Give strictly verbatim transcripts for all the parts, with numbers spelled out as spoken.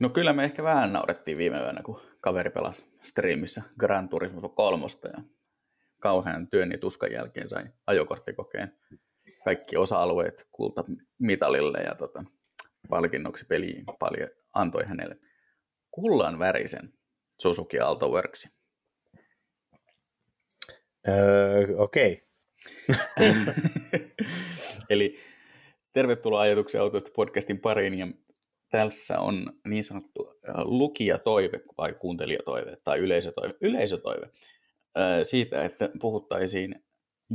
No kyllä me ehkä vähän naurettiin viime yönä, kun kaveri pelasi striimissä Gran Turismo kolmosta ja kauhean työn ja tuskan jälkeen sai ajokorttikokeen kaikki osa-alueet kultamitalille ja tota, palkinnoksi peliin paljon antoi hänelle kullan värisen Suzuki Alto Worksi. Öö, Okei. Okay. Eli tervetuloa ajatuksia autoista podcastin pariin ja tässä on niin sanottu lukijatoive vai kuuntelijatoive tai yleisötoive, yleisötoive siitä, että puhuttaisiin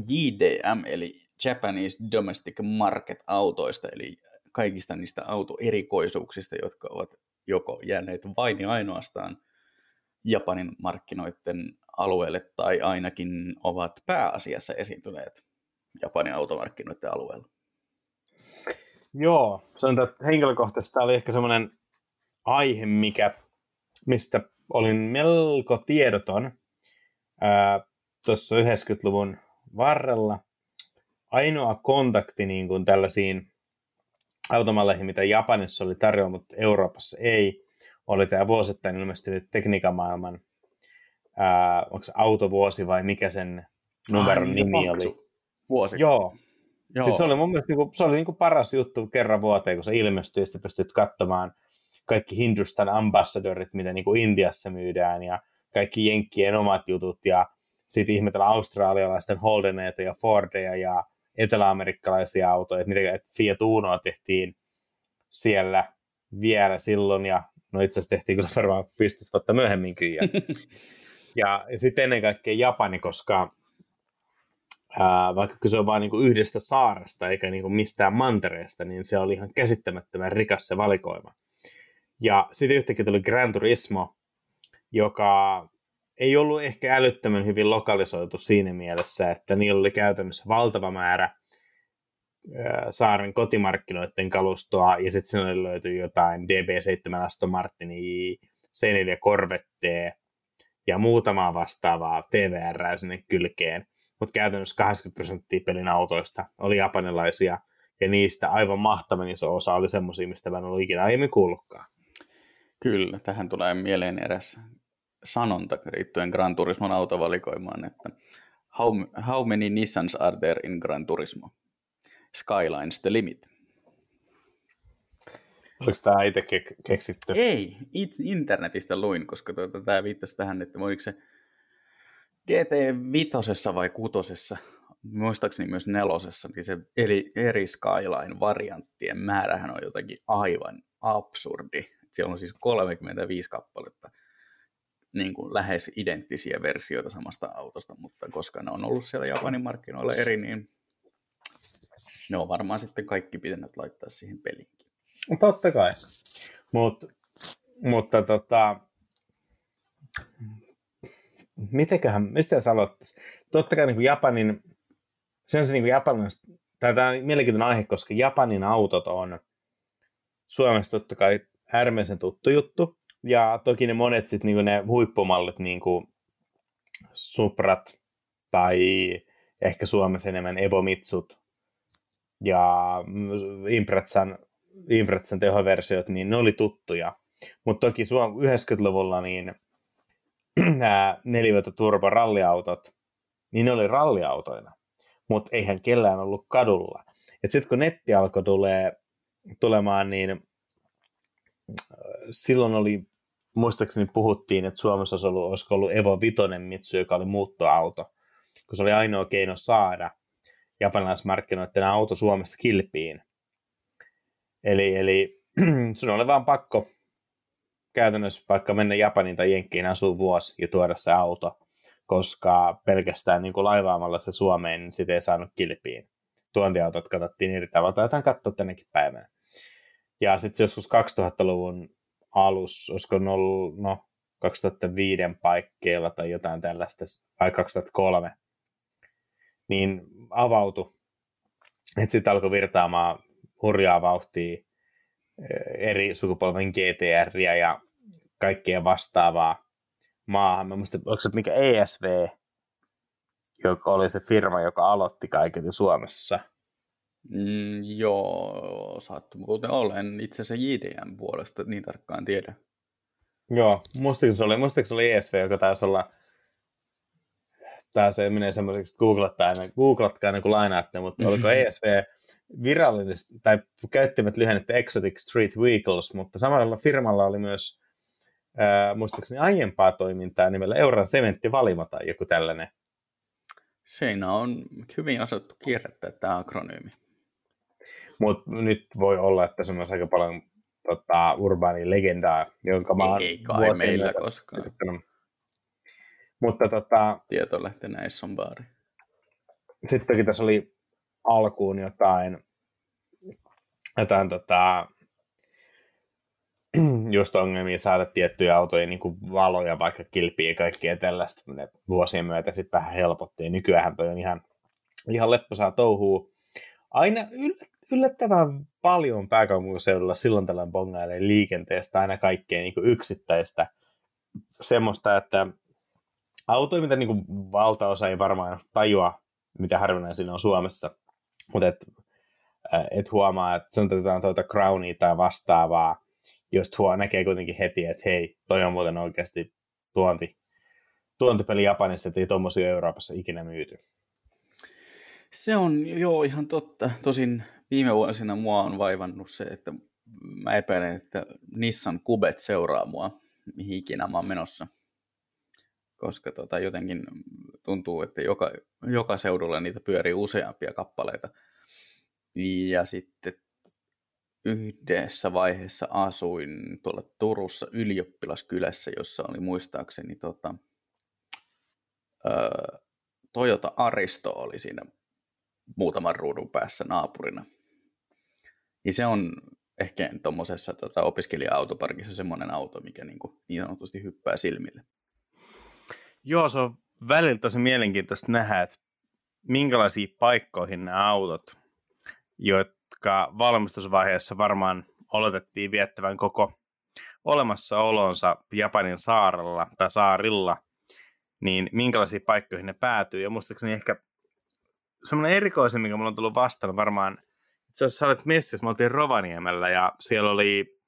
J D M eli Japanese Domestic Market autoista, eli kaikista niistä autoerikoisuuksista, jotka ovat joko jääneet vain ja ainoastaan Japanin markkinoiden alueelle tai ainakin ovat pääasiassa esiintyneet Japanin automarkkinoiden alueella. Joo, sanotaan, että henkilökohtaisesti tämä oli ehkä semmoinen aihe, mikä, mistä olin melko tiedoton tuossa yhdeksänkymmentäluvun varrella. Ainoa kontakti niin kuin tällaisiin automalleihin, mitä Japanissa oli tarjolla, mutta Euroopassa ei, oli tämä vuosittain ilmestynyt tekniikamaailman, ää, onko se autovuosi vai mikä sen numeron Ai, nimi oli. Vuosi. Joo. Joo. Siis se oli mun mielestä niinku, se oli niinku paras juttu kerran vuoteen, kun se ilmestyi ja sitten pystyt katsomaan kaikki Hindustan ambassadorit, mitä niinku Intiassa myydään ja kaikki jenkkien omat jutut ja sitten ihmetellään australialaisten Holdeneita ja Fordeja ja eteläamerikkalaisia autoja, että miten Fiat Unoa tehtiin siellä vielä silloin ja no itse asiassa tehtiin kyllä varmaan viisitoista vuotta myöhemminkin ja, ja, ja sitten ennen kaikkea Japani, koska Ää, vaikka kyse on vain niinku yhdestä saaresta eikä niinku mistään mantereesta, niin se oli ihan käsittämättömän rikas se valikoima. Ja sitten yhtäkkiä tuli Gran Turismo, joka ei ollut ehkä älyttömän hyvin lokalisoitu siinä mielessä, että niillä oli käytännössä valtava määrä ää, saaren kotimarkkinoiden kalustoa, ja sitten sinne löytyi jotain D B seitsemän Aston Martinia, C neljä Corvettea ja muutamaa vastaavaa T V R sinne kylkeen. Mutta käytännössä kahdeksankymmentä prosenttia pelin autoista oli japanilaisia, ja niistä aivan mahtavan iso osa oli semmoisia, mistä mä en ollut ikinä aiemmin kuullutkaan. Kyllä, tähän tulee mieleen eräs sanonta liittyen Gran Turismon autovalikoimaan, että how, how many Nissans are there in Gran Turismo? Skyline's the limit. Oliko tämä itse ke- keksitty? Ei, it- internetistä luin, koska tuota, tämä viittasi tähän, että oliko se G T viisi vai kuusi, muistaakseni myös neljä, niin se eli eri Skyline-varianttien määrähän on jotakin aivan absurdi. Siellä on siis kolmekymmentäviisi kappaletta niin kuin lähes identtisiä versioita samasta autosta, mutta koska ne on ollut siellä Japanin markkinoilla eri, niin ne on varmaan sitten kaikki pitänyt laittaa siihen peliinkin. Totta kai, Mut, mutta tota... Mitenköhän, mistä se aloittaisi? Totta kai niin kuin Japanin, sen se niin kuin Japanin, tämä on mielenkiintoinen aihe, koska Japanin autot on Suomessa totta kai äärimmäisen tuttu juttu, ja toki ne monet sitten niin kuin ne huippumallit, niin kuin Suprat, tai ehkä Suomessa enemmän Evomitsut, ja Imprezan, Imprezan tehoversiot, niin ne oli tuttuja. Mutta toki yhdeksänkymmentäluvulla niin nämä neliveto-turbo ralliautot, niin ne oli ralliautoina, mutta eihän kellään ollut kadulla. Sitten kun netti alkoi tulee, tulemaan, niin silloin oli, muistaakseni puhuttiin, että Suomessa olisi ollut, olisiko ollut Evo Vitonen Mitsu, joka oli muuttoauto, kun se oli ainoa keino saada japanilaismarkkinoiden auto Suomessa kilpiin. Eli, eli sun oli vaan pakko käytännössä vaikka mennä Japaniin tai Jenkkiin asuu vuosi ja tuoda se auto, koska pelkästään niin kuin laivaamalla se Suomeen, niin sitä ei saanut kilpiin. Tuontiautot katsottiin eri tavalla, taitaan katsoa tänäkin päivänä. Ja sitten joskus kaksituhattaluvun alussa, olisiko ollut, no, kaksituhattaviisi paikkeilla tai jotain tällaista, vai kaksituhattakolme, niin avautui. Sitten alkoi virtaamaan hurjaa vauhtia eri sukupolven G T R-iä ja kaikkea vastaavaa maahan. Mä muistan, oliko se mikä E S V, joka oli se firma, joka aloitti kaiketi Suomessa. Mm, joo, sattumuuteen olla. En itse asiassa J D M puolesta niin tarkkaan tiedä. Joo, muistaakseni se oli, muistaakseni se oli E S V, joka taisi olla... Tää se menee semmoiseksi, että googlatkaa aina, googlatkaa aina kun lainaatte, mutta oliko E S V virallisesti, tai käyttivät lyhennettä Exotic Street Vehicles, mutta samalla firmalla oli myös ää, muistaakseni aiempaa toimintaa nimellä Euran sementtivalima tai joku tällainen. Siinä on hyvin osattu kierrättää tämä akronyymi. Mutta nyt voi olla, että se on aika paljon tota, urbaania legendaa, jonka mä oon... Ei kai meillä koskaan. Yrittänyt. Mutta tota... Tietolehti näissä on baari. Sitten toki tässä oli alkuun jotain, jotain tota, just ongelmia saada tiettyjä autoja, niin kuin valoja, vaikka kilpiä ja kaikkea tällaista. Ne vuosien myötä sitten vähän helpottiin. Nykyäänhän toi on ihan, ihan lepposaa touhua. Aina yllättävän paljon pääkaupunkiseudulla silloin tällöin bongailee liikenteestä aina kaikkea niin kuin yksittäistä semmoista, että autoja, mitä niin kuin valtaosa ei varmaan tajua, mitä harvinaisia on Suomessa, mutta et, et huomaa, että sanotaan tuota Crownia tai vastaavaa, jos huo näkee kuitenkin heti, että hei, toi on muuten oikeasti tuonti, tuontipeli Japanista, ettei tuommoisia Euroopassa ikinä myyty. Se on joo ihan totta. Tosin viime vuosina mua on vaivannut se, että mä epäilen, että Nissan Qubet seuraa mua, mihin ikinä mä oon menossa. Koska tota, jotenkin tuntuu, että joka, joka seudulla niitä pyörii useampia kappaleita. Ja sitten yhdessä vaiheessa asuin tuolla Turussa ylioppilaskylässä, jossa oli muistaakseni tota, ö, Toyota Aristo oli siinä muutaman ruudun päässä naapurina. Ja se on ehkä tuommoisessa tota, opiskelija-autoparkissa semmoinen auto, mikä niin, kuin, niin sanotusti hyppää silmille. Joo, se on välillä tosi mielenkiintoista nähdä, että minkälaisiin paikkoihin nämä autot, jotka valmistusvaiheessa varmaan oletettiin viettävän koko olemassaolonsa Japanin saarella tai saarilla, niin minkälaisiin paikkoihin ne päätyy. Ja muistaakseni ehkä semmoinen erikoisin, mikä mulla on tullut vastaan varmaan, itse asiassa sä olet messissä, me oltiin Rovaniemellä ja siellä oli,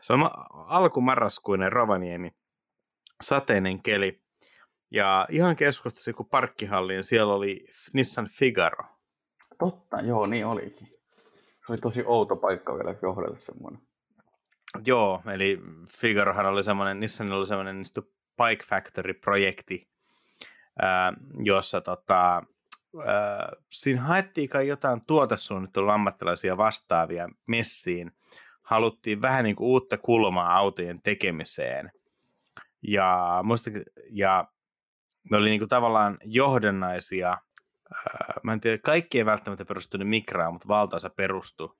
se on alkumarraskuinen Rovaniemi. Sateinen keli. Ja ihan keskustassa joku parkkihalliin, siellä oli Nissan Figaro. Totta, joo, niin olikin. Se oli tosi outo paikka vielä kohdella semmoinen. Joo, eli Figarohan oli semmoinen, Nissanilla oli semmoinen Pike Factory-projekti, ää, jossa tota, ää, siinä haettiin kai jotain tuotesuunnittelun ammattilaisia vastaavia messiin. Haluttiin vähän niin kuin uutta kulmaa autojen tekemiseen. Ja, musta, ja ne oli niinku tavallaan johdannaisia, mä en tiedä, kaikki ei välttämättä perustunut Mikraan, mutta valtaosa perustui.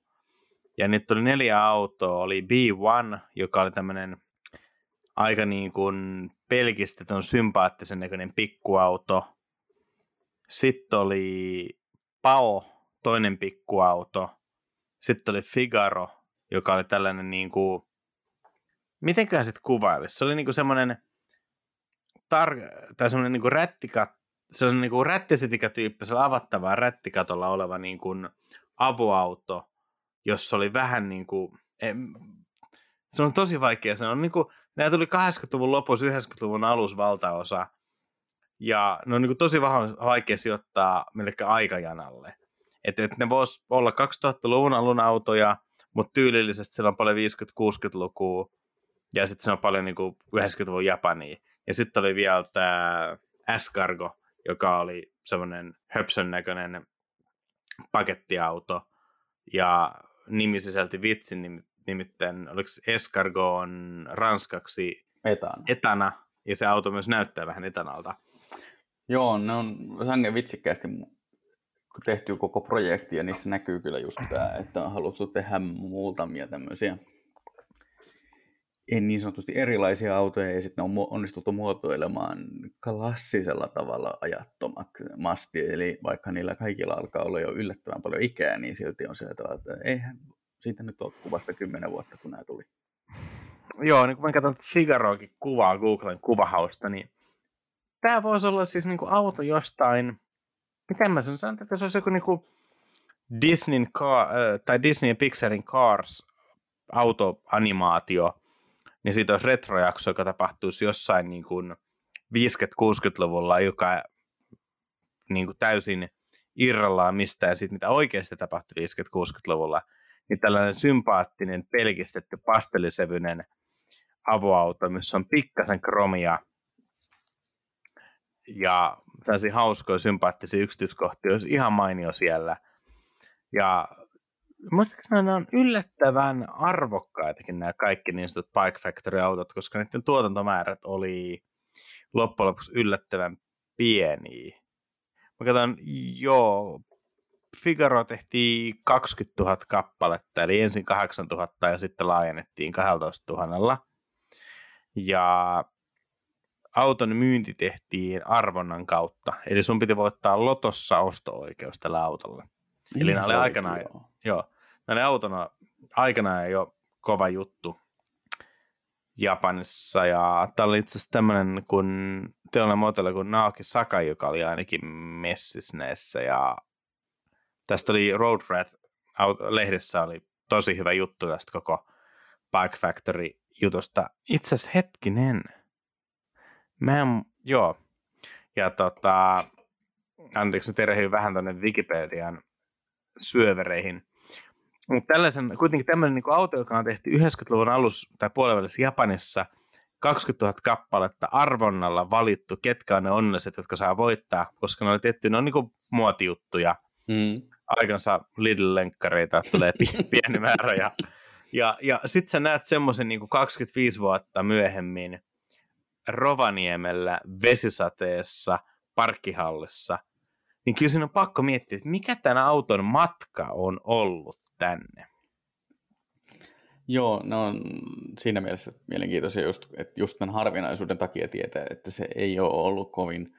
Ja niitä oli neljä autoa, oli B yksi, joka oli tämmöinen aika niin kuin pelkistetön, sympaattisen näköinen pikkuauto. Sitten oli Pao, toinen pikkuauto. Sitten oli Figaro, joka oli tällainen niin kuin mitenköhän sitten kuvailisi? Se oli niinku semmoinen tar- tai semmoinen niinku rättikat, semmoinen niinku rättisitikatyyppisellä avattavaa rättikatolla oleva niinku avoauto, jossa oli vähän niinku, em, se on tosi vaikea sanoa, niinku, nämä tuli kahdeksankymmentäluvun lopussa, yhdeksänkymmentäluvun alus valtaosa, ja ne on niinku tosi vaikea sijoittaa millekään aikajanalle. Että et ne vois olla kaksituhattaluvun alun autoja, mutta tyylillisesti siellä on paljon viisikymmentä-kuusikymmentälukua, ja sitten se on paljon niin kuin yhdeksänkymmentäluvun Japania. Ja sitten oli vielä tämä S-Cargo, joka oli semmoinen höpsön näköinen pakettiauto. Ja nimi sisälti vitsin, nimittäin oliko S-Cargo on ranskaksi etana. etana. Ja se auto myös näyttää vähän etanalta. Joo, ne on sangen vitsikkäästi tehty koko projekti, ja niissä näkyy kyllä just tämä, että on haluttu tehdä muutamia tämmöisiä en niin sanotusti erilaisia autoja, ja sitten ne on onnistuttu muotoilemaan klassisella tavalla ajattomasti. Eli vaikka niillä kaikilla alkaa olla jo yllättävän paljon ikää, niin silti on se, että eihän siitä nyt ole kuvasta kymmenen vuotta, kun nämä tuli. Joo, niin kun mä katson Figaroakin kuvaa Googlen kuvahausta, niin tämä voisi olla siis niinku auto jostain, miten mä sanon, että se olisi joku niinku Disneyn, tai Disney Pixarin Cars-autoanimaatio, niin siitä olisi retrojakso, joka tapahtuisi jossain niin kuin viisikymmentä-kuusikymmentäluvulla, joka niin kuin täysin irrallaan mistään siitä, mitä oikeasti tapahtui viisikymmentä-kuusikymmentäluvulla, niin tällainen sympaattinen, pelkistetty, pastelisevyinen avoauto, missä on pikkasen kromia ja tällaisia hauskoja, sympaattisia yksityiskohtia, olisi ihan mainio siellä. Ja muistaakseni nämä on yllättävän arvokkaitakin nämä kaikki niin sanotut Pike Factory-autot, koska niiden tuotantomäärät oli loppujen lopuksi yllättävän pieniä. Mä katson, joo, Figaro tehtiin kaksikymmentätuhatta kappaletta, eli ensin kahdeksantuhatta ja sitten laajennettiin kaksitoistatuhatta. Ja auton myynti tehtiin arvonnan kautta, eli sun piti voittaa lotossa osto-oikeus tällä autolla. Niin, eli nämä oli aikanaan, joo, nämä autona aikanaan jo kova juttu Japanissa, ja tämä oli itse asiassa tämmöinen kun teollinen modella kuin Naoki Saka, joka oli ainakin messissä näissä, ja tästä oli Road Rat-lehdessä oli tosi hyvä juttu tästä koko Pike Factory-jutusta. Itse asiassa hetkinen, mä en, joo, ja tota, anteeksi nyt erehyin vähän tuonne Wikipedian syövereihin. Mutta tällaisen, kuitenkin tämmöinen niin kuin auto, joka on tehty yhdeksänkymmentäluvun alussa tai puolivälissä Japanissa, kaksikymmentätuhatta kappaletta arvonnalla valittu, ketkä on ne onnelliset, jotka saa voittaa, koska ne oli tietty, ne on niin kuin muotijuttuja, mm. aikansa Lidl-lenkkareita tulee pieni määrä. Ja, ja, ja sitten sä näet semmoisen niin kuin kaksikymmentäviisi vuotta myöhemmin Rovaniemellä vesisateessa parkkihallissa, niin kyllä siinä on pakko miettiä, että mikä tämän auton matka on ollut tänne. Joo, no on siinä mielessä mielenkiintoisia, just, että just tämän harvinaisuuden takia tietää, että se ei ole ollut kovin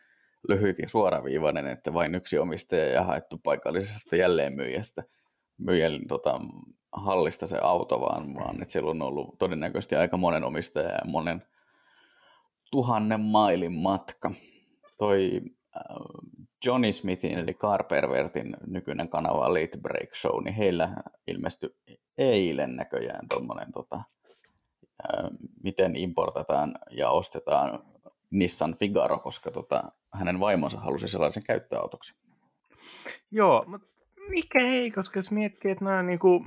lyhyt ja suoraviivainen, että vain yksi omistaja ja haettu paikallisesta jälleenmyyjästä, myyjän tota, hallista se auto, vaan, vaan että siellä on ollut todennäköisesti aika monen omistaja ja monen tuhannen mailin matka. Toi Johnny Smithin eli Carpervertin nykyinen kanava Late Break Show, niin heillä ilmestyi eilen näköjään tuommoinen, tota, miten importataan ja ostetaan Nissan Figaro, koska tota, hänen vaimonsa halusi sellaisen käyttöautoksi. Joo, mutta mikä ei, koska jos miettii, että nämä niinku,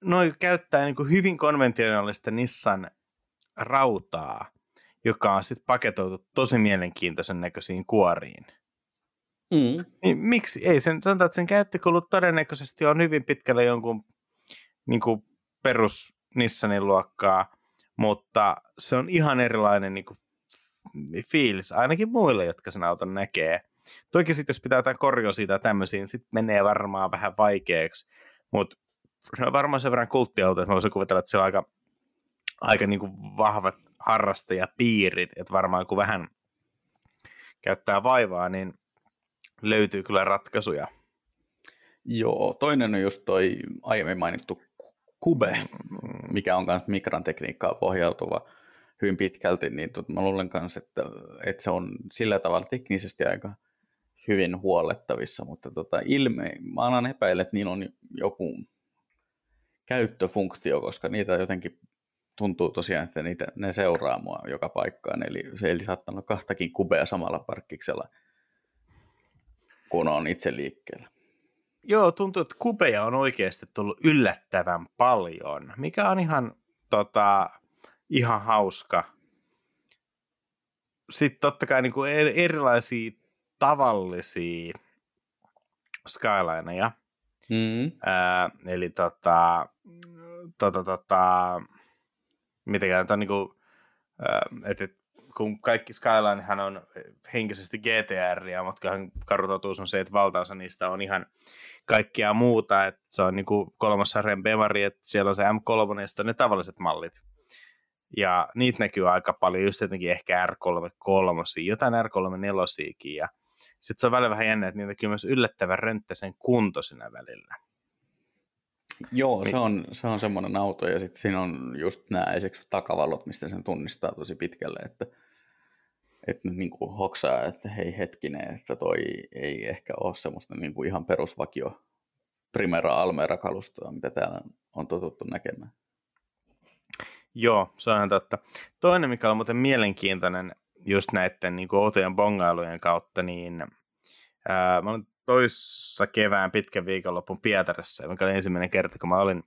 noi käyttää niinku hyvin konventionaalista Nissan rautaa, joka on sitten paketoitu tosi mielenkiintoisen näköisiin kuoriin. Mm. Niin miksi? Ei sen, sanotaan, että sen käyttökulut todennäköisesti on hyvin pitkälle jonkun niin kuin perus Nissanin luokkaa, mutta se on ihan erilainen niin kuin fiilis ainakin muille, jotka sen auton näkee. Toki sitten jos pitää jotain korjoa siitä tämmöisiin, niin sitten menee varmaan vähän vaikeaksi, mutta se on varmaan sen verran kulttiauto, että mä voisin kuvitella, että se on aika, aika niin kuin vahvat harrastajapiirit, että varmaan kun vähän käyttää vaivaa, niin löytyy kyllä ratkaisuja. Joo, toinen on just toi aiemmin mainittu Kube, mikä on myös Migran tekniikkaa pohjautuva hyvin pitkälti, niin mä luulen myös, että, että se on sillä tavalla teknisesti aika hyvin huollettavissa, mutta tota, ilme, mä alan epäillä, että niillä on joku käyttöfunktio, koska niitä jotenkin tuntuu tosiaan, että niitä, ne seuraa mua joka paikkaan, eli se ei saattanut kahtakin kubea samalla parkkiksella, kun on itse liikkeellä. Joo, tuntuu, että kubeja on oikeasti tullut yllättävän paljon, mikä on ihan, tota, ihan hauska. Sitten totta kai niin kuin erilaisia tavallisia Skylineja, mm. Ää, eli tota, tota, tota, mitenkään, on niin kuin, että kun kaikki Skylinehän on henkisesti G T R:ää, mutta karutotuus on se, että valtaosa niistä on ihan kaikkea muuta, että se on niin kuin kolmas sarjan Bemari, että siellä on se M kolme, ja sitten on ne tavalliset mallit. Ja niitä näkyy aika paljon, just jotenkin ehkä R kolmekymmentäkolme, jotain R kolmekymmentäneljäkin, ja sitten se on välillä vähän jännä, että niitä näkyy myös yllättävän rönttöisen kunto siinä välillä. Joo, se on, se on semmoinen auto, ja sitten siinä on just nämä esimerkiksi takavalot, mistä sen tunnistaa tosi pitkälle, että, että nyt niinku hoksaa, että hei hetkinen, että toi ei ehkä ole semmoista niinku ihan perusvakio Primera Almera-kalustoa, mitä täällä on totuttu näkemään. Joo, se on totta. Toinen, mikä on muuten mielenkiintoinen just näiden niin outojen bongailujen kautta, niin ää, mä olin toissa kevään pitkän viikonlopun Pietarissa, mikä oli ensimmäinen kerta, kun mä olin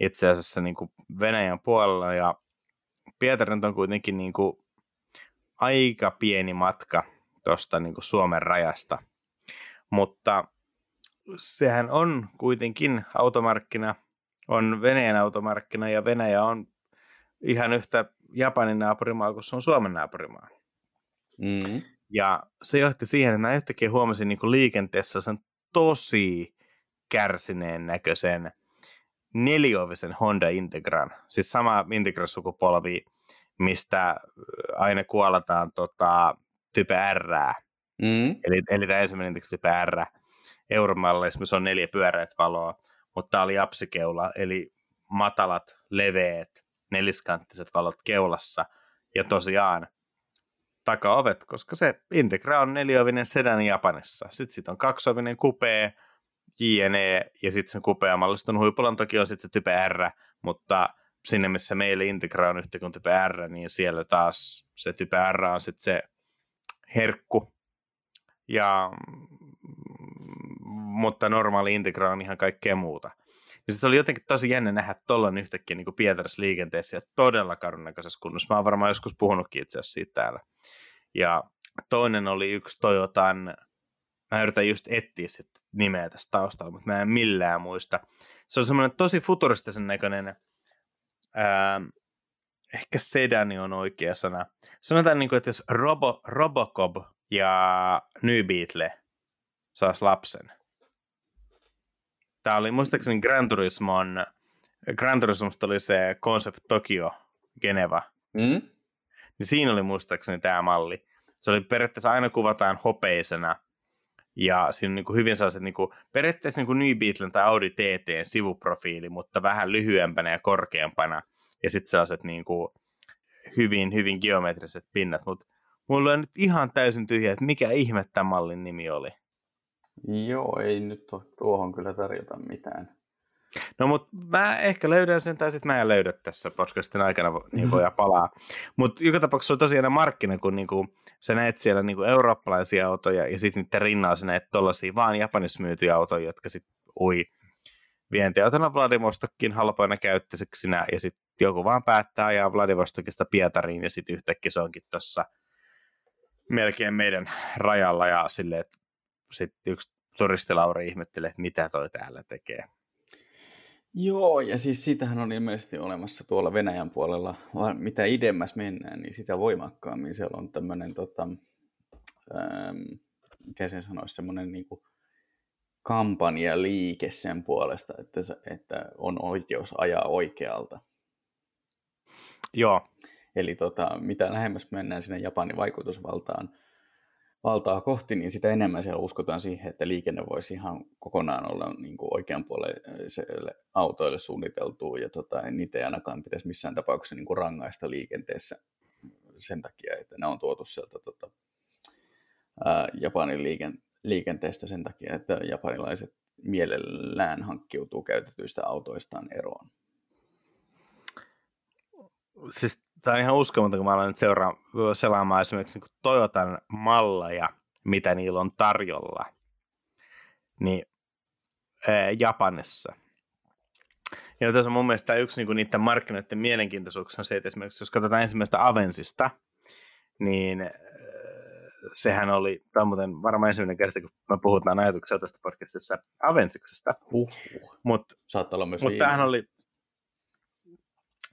itse asiassa niin kuin Venäjän puolella, ja Pietarin on kuitenkin niin kuin aika pieni matka tuosta niin kuin Suomen rajasta, mutta sehän on kuitenkin automarkkina, on Venäjän automarkkina, ja Venäjä on ihan yhtä Japanin naapurimaa kuin se on Suomen naapurimaa. Mm-hmm. Ja se johti siihen, että mä yhtäkkiä huomasin niin kuin liikenteessä sen tosi kärsineen näköisen neliovisen Honda Integran. Siis sama Integra-sukupolvi, mistä aina kuolataan tota, Type R. Mm-hmm. Eli, eli tämä ensimmäinen Integra Type R. Euromalleissa se on neljä pyöreät valoa, mutta tämä oli apsikeula, eli matalat, leveät, neliskanttiset valot keulassa. Ja tosiaan takaovet, koska se Integra on neliovinen sedan Japanissa. Sitten sit on kaksiovinen kupee, jne, ja sitten sen kupeamalliston huipulla on toki on sitten se Type R, mutta sinne missä meillä Integra on yhtä kuin Type R, niin siellä taas se Type R on sitten se herkku. Ja mutta normaali Integra on ihan kaikkea muuta. Ja sitten oli jotenkin tosi jännä nähdä tollan yhtäkkiä niin kuin Pietarissa liikenteessä ja todella kadun näköisessä kunnossa. Mä oon varmaan joskus puhunutkin itse asiassa siitä täällä. Ja toinen oli yksi Toyotan, mä yritän just etsiä sitten nimeä tässä taustalla, mutta mä en millään muista. Se oli semmoinen tosi futuristisen näköinen, ää, ehkä sedani on oikea sana. Sanotaan niin kuin, että jos Robo, Robocop ja New Beetle saas lapsen. Tämä oli muistaakseni Gran Turismon, Gran Turismosta oli se Concept Tokyo Geneva. Mm? Niin siinä oli muistaakseni tämä malli. Se oli periaatteessa aina kuvataan hopeisena, ja siinä on niin hyvin sellaiset niin kuin, periaatteessa niin kuin New Beetlen tai Audi T T:n sivuprofiili, mutta vähän lyhyempänä ja korkeampana, ja sitten sellaiset niin kuin, hyvin, hyvin geometriset pinnat, mutta mulla on nyt ihan täysin tyhjä, että mikä ihme tämän mallin nimi oli. Joo, ei nyt tuohon kyllä tarjota mitään. No, mutta mä ehkä löydän sen, tai sitten mä en löydä tässä podcastin aikana, niin voi palaa. Mutta joka tapauksessa on tosiaan markkina, kun niinku, sä näet siellä niinku eurooppalaisia autoja, ja sitten niiden rinnalla sä näet tollaisia vaan Japanissa myytyjä autoja, jotka sitten ui vientiautona Vladivostokkiin halpoina käyttöisiksinä, ja sitten joku vaan päättää ajaa Vladivostokista Pietariin, ja sitten yhtäkkiä se onkin tuossa melkein meidän rajalla, ja silleen, että sitten yksi turistilauri ihmettelee, että mitä toi täällä tekee. Joo, ja siis siitähän on ilmeisesti olemassa tuolla Venäjän puolella, mitä idemmäs mennään, niin sitä voimakkaammin siellä on tämmöinen, tota, ähm, mitä sen sanoisi, semmoinen niinku kampanjaliike sen puolesta, että, että on oikeus ajaa oikealta. Joo. Eli tota, mitä lähemmäs mennään sinne Japanin vaikutusvaltaan, valtaa kohti, niin sitä enemmän siellä uskotaan siihen, että liikenne voisi ihan kokonaan olla niin kuin oikean puolelle autoille suunniteltua, ja tota, niitä ei ainakaan pitäisi missään tapauksessa niin kuin rangaista liikenteessä sen takia, että ne on tuotu sieltä tota, ää, Japanin liiken, liikenteestä sen takia, että japanilaiset mielellään hankkiutuu käytetyistä autoistaan eroon. Siis tämä on ihan uskomatonta, kun mä aloin nyt seuraa, selaamaan esimerkiksi niin Toyotan malleja, mitä niillä on tarjolla niin, ää, Japanissa. Ja tässä on mun mielestä yksi niin niiden markkinoiden mielenkiintoisuuksia on se, että esimerkiksi jos katsotaan ensimmäistä Avensista, niin ää, sehän oli, tämä on muuten varmaan ensimmäinen kerta, kun me puhutaan ajatuksia tästä podcastissa Avensiksesta. Huh. Mut, saattaa olla myös mut tämähän oli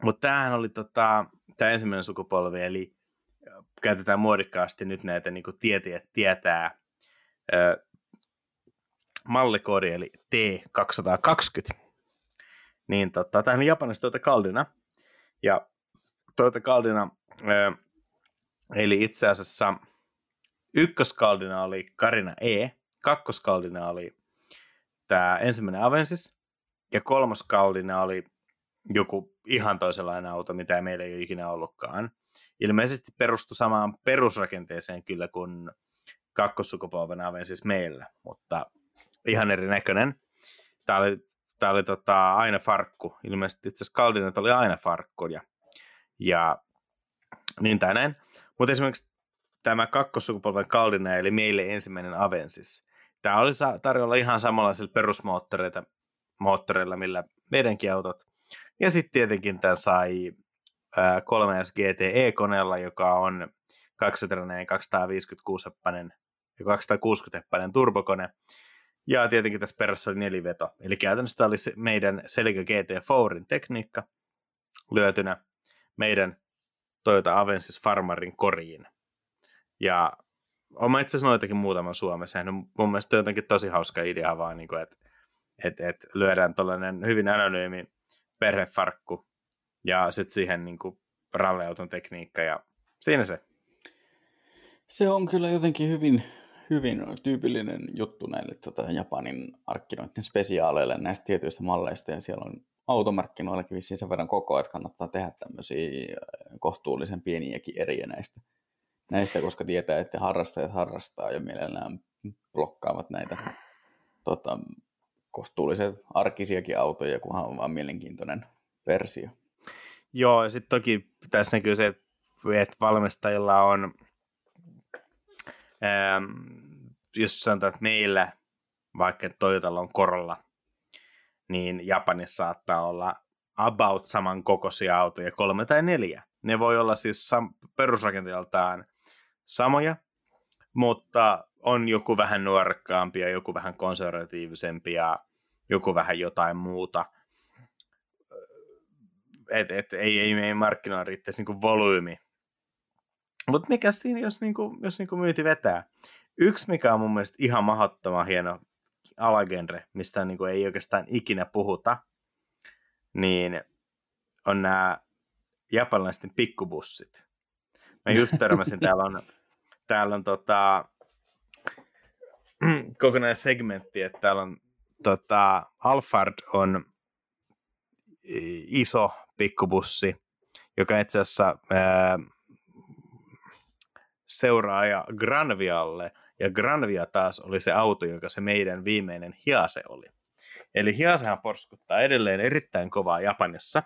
Mutta tämähän oli tota, tämä ensimmäinen sukupolvi, eli käytetään muodikkaasti nyt näitä niin kuin tietäjät tietää ö, mallikoodi, eli T kaksisataakaksikymmentä. Niin tota, tämähän on Japanissa Toyota Caldina, ja Toyota Caldina, ö, eli itse asiassa ykköskaldina oli Karina E, kakkoskaldina oli tämä ensimmäinen Avensis, ja kolmoskaldina oli joku ihan toisenlainen auto, mitä meillä ei ole ikinä ollutkaan. Ilmeisesti perustui samaan perusrakenteeseen kyllä kuin kakkossukupolven Avensis meillä, mutta ihan erinäköinen. Tämä oli, tää oli tota, aina farkku. Ilmeisesti itse asiassa Caldinat oli aina farkkuja. Ja niin tai näin. Mutta esimerkiksi tämä kakkossukupolven Caldina, eli meille ensimmäinen Avensis, tämä oli tarjolla ihan samanlaisilla perusmoottoreilla, millä meidänkin autot. Ja sitten tietenkin tämä sai kolme S G T E-koneella, joka on kaksisataa kaksisataaviisikymmentäkuusi heppainen ja kaksisataakuusikymmentä heppainen turbokone. Ja tietenkin tässä perässä oli neliveto. Eli käytännössä tämä oli meidän Celica G T neljän tekniikka lyötynä meidän Toyota Avensis Farmarin koriin. Ja olen itse asiassa noitakin muutaman Suomessa. No, mun mielestä jotenkin tosi hauska idea vaan, niin että et, et lyödään tuollainen hyvin anonyymi perhefarkku ja sitten siihen niin kuin ralliauton tekniikka ja siinä se. Se on kyllä jotenkin hyvin, hyvin tyypillinen juttu näille tota, Japanin markkinoiden spesiaaleille näistä tietyistä malleista, ja siellä on automarkkinoillakin vissiin sen verran koko, että kannattaa tehdä tämmöisiä kohtuullisen pieniäkin eriä näistä, näistä koska tietää, että harrastajat harrastaa ja mielellään blokkaavat näitä tota, kohtuullisen arkisiakin autoja, kunhan on vaan mielenkiintoinen versio. Joo, ja sitten toki tässä näkyy se, että valmistajilla on, ää, jos sanotaan, että meillä, vaikka Toyotalla on Corolla, niin Japanissa saattaa olla about saman kokoisia autoja, kolme tai neljä. Ne voi olla siis sam- perusrakenteeltaan samoja, mutta on joku vähän nuorekkaampi ja joku vähän konservatiivisempi ja joku vähän jotain muuta. Et, et, ei, ei, ei markkinoilla riittäisi niinku volyymi. Mutta mikä siinä, jos, niinku, jos niinku myynti vetää? Yksi, mikä on mun mielestä ihan mahdottoman hieno alagenre, mistä niinku ei oikeastaan ikinä puhuta, niin on nämä japanilaisten pikkubussit. Mä just törmäsin, täällä on, täällä on tota, kokonainen segmentti, että täällä on tota, Alphard on iso pikkubussi, joka itse asiassa ää, seuraaja Granvialle, ja Granvia taas oli se auto, joka se meidän viimeinen Hiace oli. Eli Hiacehan porskuttaa edelleen erittäin kovaa Japanissa,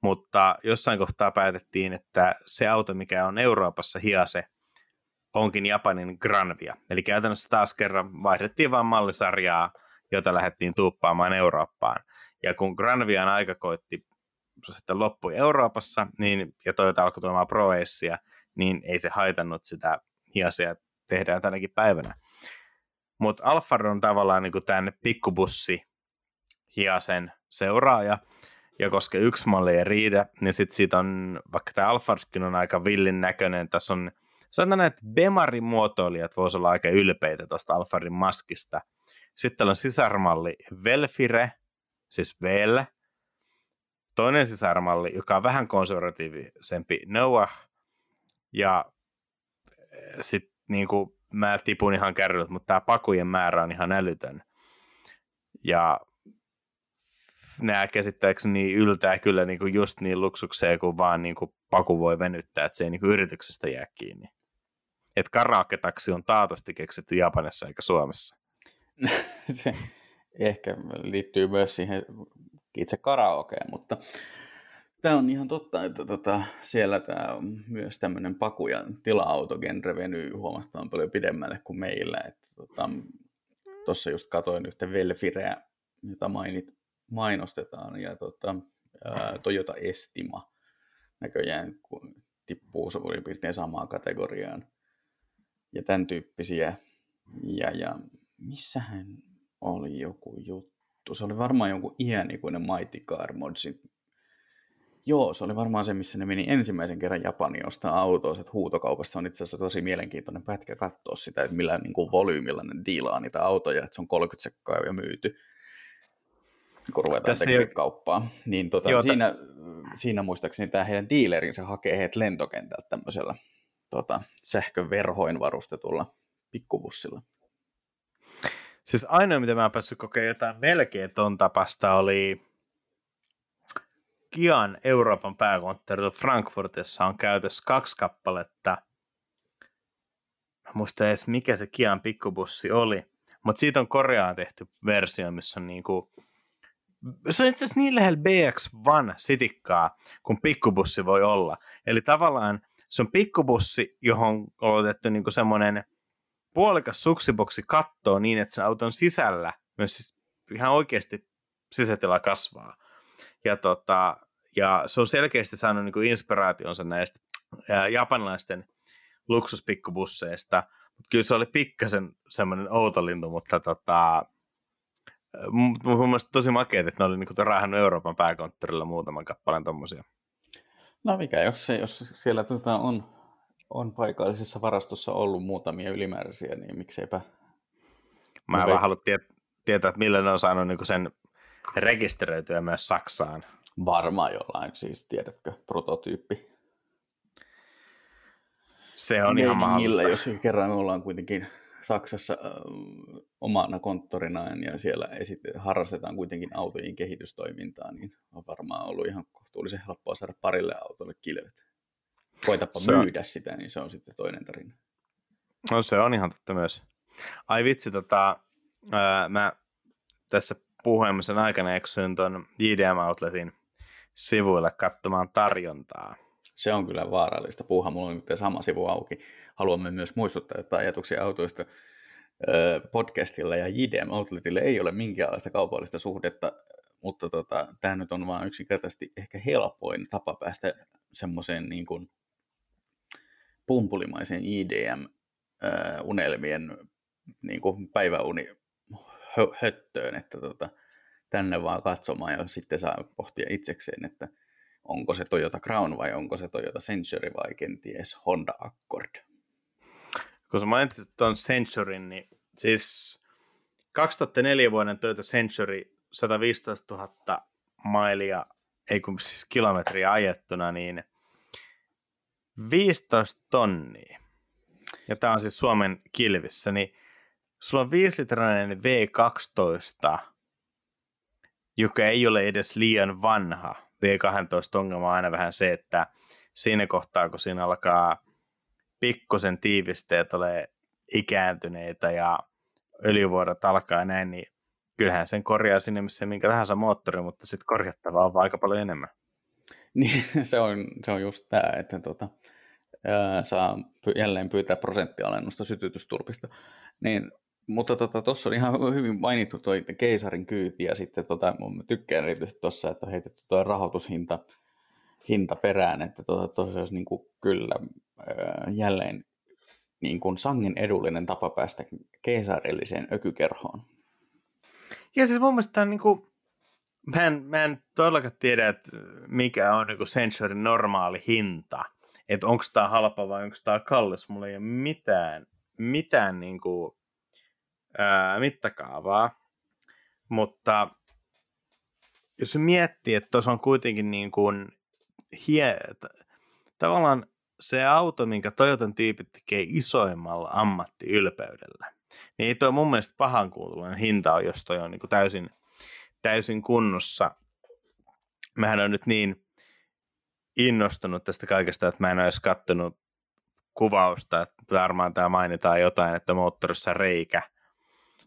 mutta jossain kohtaa päätettiin, että se auto, mikä on Euroopassa Hiace, onkin Japanin Granvia. Eli käytännössä taas kerran vaihdettiin vain mallisarjaa, jota lähdettiin tuuppaamaan Eurooppaan. Ja kun Granvian aika koitti sitten loppui Euroopassa, niin, ja Toyota alkoi tuomaan Pro-Acea, niin ei se haitannut sitä Hiacea, tehdään tänäkin päivänä. Mutta Alphard on tavallaan niin tämän pikkubussi Hiacen seuraaja, ja koska yksi malli ei riitä, niin sitten siitä on, vaikka tämä Alphardkin on aika villin näköinen, tässä on, sanotaan, että Bemarin muotoilijat voisivat olla aika ylpeitä tuosta Alphardin maskista. Sitten täällä on sisarmalli Velfire, siis Velle. Toinen sisarmalli, joka on vähän konservatiivisempi, Noah. Ja sitten niinku, mä tipun ihan kärryt, mutta tämä pakujen määrä on ihan älytön. Ja nämä käsittääkseni yltää kyllä niinku just niin luksukseen, kun vaan niinku paku voi venyttää, että se ei niinku yrityksestä jää kiinni. Et karaoke-taksi on taatusti keksitty Japanissa eikä Suomessa. Se ehkä liittyy myös siihen itse karaokeen, mutta tämä on ihan totta, että tota, siellä tämä on myös tämmöinen paku- ja tila-autogenre venyy huomattavan paljon pidemmälle kuin meillä. Tuossa tota, just katsoin yhtä Velfireä, jota mainit, mainostetaan, ja tota, ää, Toyota Estima näköjään kun tippuu suurin piirtein samaan kategoriaan ja tämän tyyppisiä. Ja, ja missähän oli joku juttu. Se oli varmaan joku iänikuinen Mighty Car Modsin. Joo, se oli varmaan se, missä ne meni ensimmäisen kerran Japaniin ostaa autoa. Että huutokaupassa on itse asiassa tosi mielenkiintoinen pätkä katsoa sitä, että millä niin kuin volyymilla ne diilaa niitä autoja. Että se on kolmekymmentä sekkaa jo myyty, kun ruvetaan tekemään ei... kauppaa. Niin tota, Joo, siinä, t... siinä muistaakseni tämä heidän diilerinsä hakee heidät lentokentältä tämmöisellä tota, sähköverhoin varustetulla pikkubussilla. Siis ainoa, mitä mä oon päässyt kokemaan jotain melkein ton tapasta, oli Kian Euroopan pääkonttorilla Frankfurtissa on käytössä kaksi kappaletta. Mä muistan edes, mikä se Kian pikkubussi oli, mutta siitä on Koreaan tehty versio, missä on niinku, se on itse asiassa niin lähellä B X yksi-sitikkaa, kun pikkubussi voi olla. Eli tavallaan se on pikkubussi, johon on otettu niinku semmoinen puolikas suksiboksi kattoo niin, että sen auton sisällä myös siis ihan oikeasti sisätila kasvaa. Ja, tota, ja se on selkeästi saanut niinku inspiraationsa näistä ää, japanilaisten luksuspikkubusseista. Mut kyllä se oli pikkasen semmoinen outo lintu, mutta tota, mun, mun mielestä tosi makeet, että ne oli niinku raahannut Euroopan pääkonttorilla muutaman kappaleen tommosia. No mikä, jos, se, jos siellä tota, on, on paikallisessa varastossa ollut muutamia ylimääräisiä, niin mikseipä. Mä Mut vaan ei... haluan tiet- tietää, että millä ne on saanut niinku sen rekisteröityä myös Saksaan. Varmaan jollain, siis tiedätkö, prototyyppi. Se on ihan mahdollista. Jos kerran me ollaan kuitenkin Saksassa ö, omana konttorinaan ja siellä esit- harrastetaan kuitenkin autojen kehitystoimintaa, niin on varmaan ollut ihan kohtuullisen helppoa saada parille autolle kilvet. Koitapa se myydä on... sitä, niin se on sitten toinen tarina. No se on ihan totta myös. Ai vitsi, tota, ö, mä tässä puheenjohtajan aikana eksyin tuon J D M-outletin sivuille katsomaan tarjontaa. Se on kyllä vaarallista puuhaa. Mulla on nyt sama sivu auki. Haluamme myös muistuttaa, että ajatuksia autoista podcastilla ja J D M-outletille ei ole minkäänlaista kaupallista suhdetta, mutta tota, tämä nyt on vaan yksinkertaisesti ehkä helpoin tapa päästä semmoiseen niin kuin pumpulimaisen J D M-unelmien niin kuin päiväuni höttöön, että tota, tänne vaan katsomaan ja sitten saa pohtia itsekseen, että onko se Toyota Crown vai onko se Toyota Century vai kenties Honda Accord. Kun sä mainitsit tuon Centuryn, niin siis kaksituhattaneljä vuoden Toyota Century sata viisitoista tuhatta mailia, ei kun siis kilometriä ajettuna, niin viisitoista tonnia. Ja tää on siis Suomen kilvissä, niin sulla on viisilitrainen V kaksitoista, joka ei ole edes liian vanha. V kaksitoista-ongelma on aina vähän se, että siinä kohtaa, kun siinä alkaa pikkusen tiivisteet ole ikääntyneitä ja öljyvuodot alkaa näin, niin kyllähän sen korjaa sinne, missä minkä tahansa moottori, mutta sitten korjattavaa on aika paljon enemmän. Niin, se on, se on just tämä, että tuota... saa jälleen pyytää prosenttialennusta sytytysturpista. Niin, mutta tuossa tota, on ihan hyvin mainittu tuo keisarin kyyti, ja sitten tota, mä tykkään erityisesti tuossa, että on heitetty tuo rahoitushinta hinta perään, että tuossa tota, olisi niin kuin, kyllä jälleen niin kuin sangen edullinen tapa päästä keisarilliseen ökykerhoon. Ja siis mun mielestä on niin kuin, mä en, mä en todellakaan tiedä, että mikä on niin kuin Centuryn normaali hinta. Että onko tämä halpa vai onko tämä kallis, mulla ei ole mitään, mitään niinku, ää, mittakaavaa, mutta jos miettii, että tuossa on kuitenkin niinku hie... tavallaan se auto, minkä Toyotan tyypit tekee isoimmalla ammattiylpeydellä, niin ei toi mun mielestä pahankuuluinen hinta ole, jos toi on niinku täysin, täysin kunnossa. Mähän on nyt niin innostunut tästä kaikesta, että mä en ole edes katsonut kuvausta, että varmaan tää mainitaan jotain, että moottorissa reikä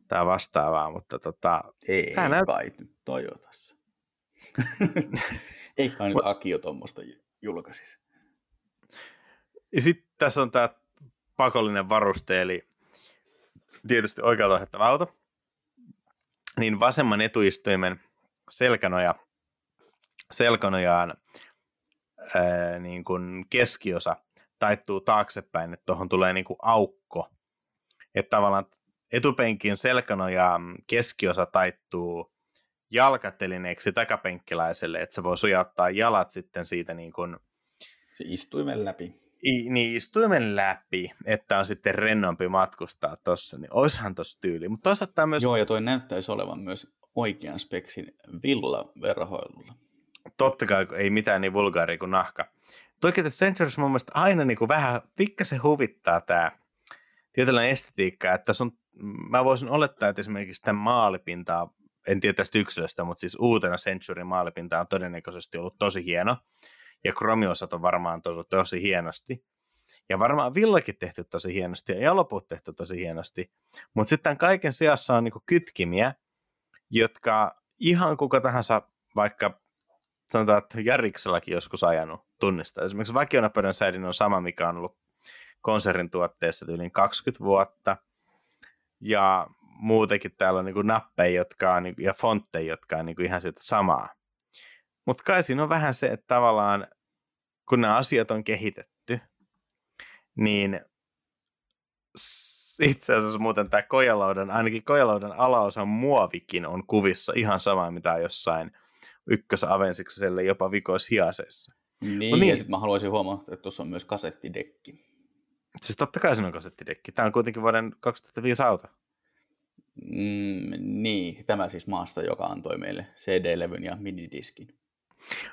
tai vastaavaa, mutta tota... Ei kai näyt... nyt Toyotassa. Ei kai nyt Akio tuommoista julkaisisi. Ja sitten tässä on tää pakollinen varuste, eli tietysti oikealta ohjattava auto, niin vasemman etuistuimen selkänoja, selkänojaan Ää, niin kuin keskiosa taittuu taaksepäin, että tuohon tulee niin kuin aukko. Että tavallaan etupenkin selkänoja keskiosa taittuu jalkatelineeksi takapenkkiläiselle, että se voi sujauttaa jalat sitten siitä niin kuin se istuimen läpi. I, niin istuimen läpi, että on sitten rennompi matkustaa tuossa, niin oishan tuossa tyyli. Mutta tuossa ottaa myös... Joo, ja toi näyttäisi olevan myös oikean speksin villaverhoilulla. Totta kai ei mitään niin vulgaaria kuin nahka. Toki tässä Centuryssa mun mielestä aina niin kuin vähän pikkasen huvittaa tämä tietynlainen estetiikka, että tässä on, mä voisin olettaa, että esimerkiksi tämän maalipintaa en tiedä tästä yksilöstä, mutta siis uutena Centuryn maalipinta on todennäköisesti ollut tosi hieno, ja kromiosat on varmaan tosi, tosi hienosti, ja varmaan villakin tehty tosi hienosti, ja jaloput tehty tosi hienosti, mutta sitten kaiken sijassa on niinku kytkimiä, jotka ihan kuka tahansa, vaikka sanotaan, että Jarriksellakin joskus ajanut tunnistaa. Esimerkiksi vakionapöydän säilin on sama, mikä on ollut konsernin tuotteessa yli kaksikymmentä vuotta, ja muutenkin täällä on niinku nappeja jotka on, ja fontteja, jotka on niinku ihan sitä samaa. Mutta kai siinä on vähän se, että tavallaan kun nämä asiat on kehitetty, niin itse asiassa muuten tämä kojalaudan, ainakin kojalaudan alaosan muovikin on kuvissa ihan sama, mitä jossain ykkösavensikselle jopa vikois Hiaceissa. Niin, no niin, ja sitten mä haluaisin huomata, että tuossa on myös kasettidekki. Siis totta kai siinä on kasettidekki. Tämä on kuitenkin vuoden kaksituhattaviisi auto. Mm, niin, tämä siis maasta, joka antoi meille C D-levyn ja minidiskin.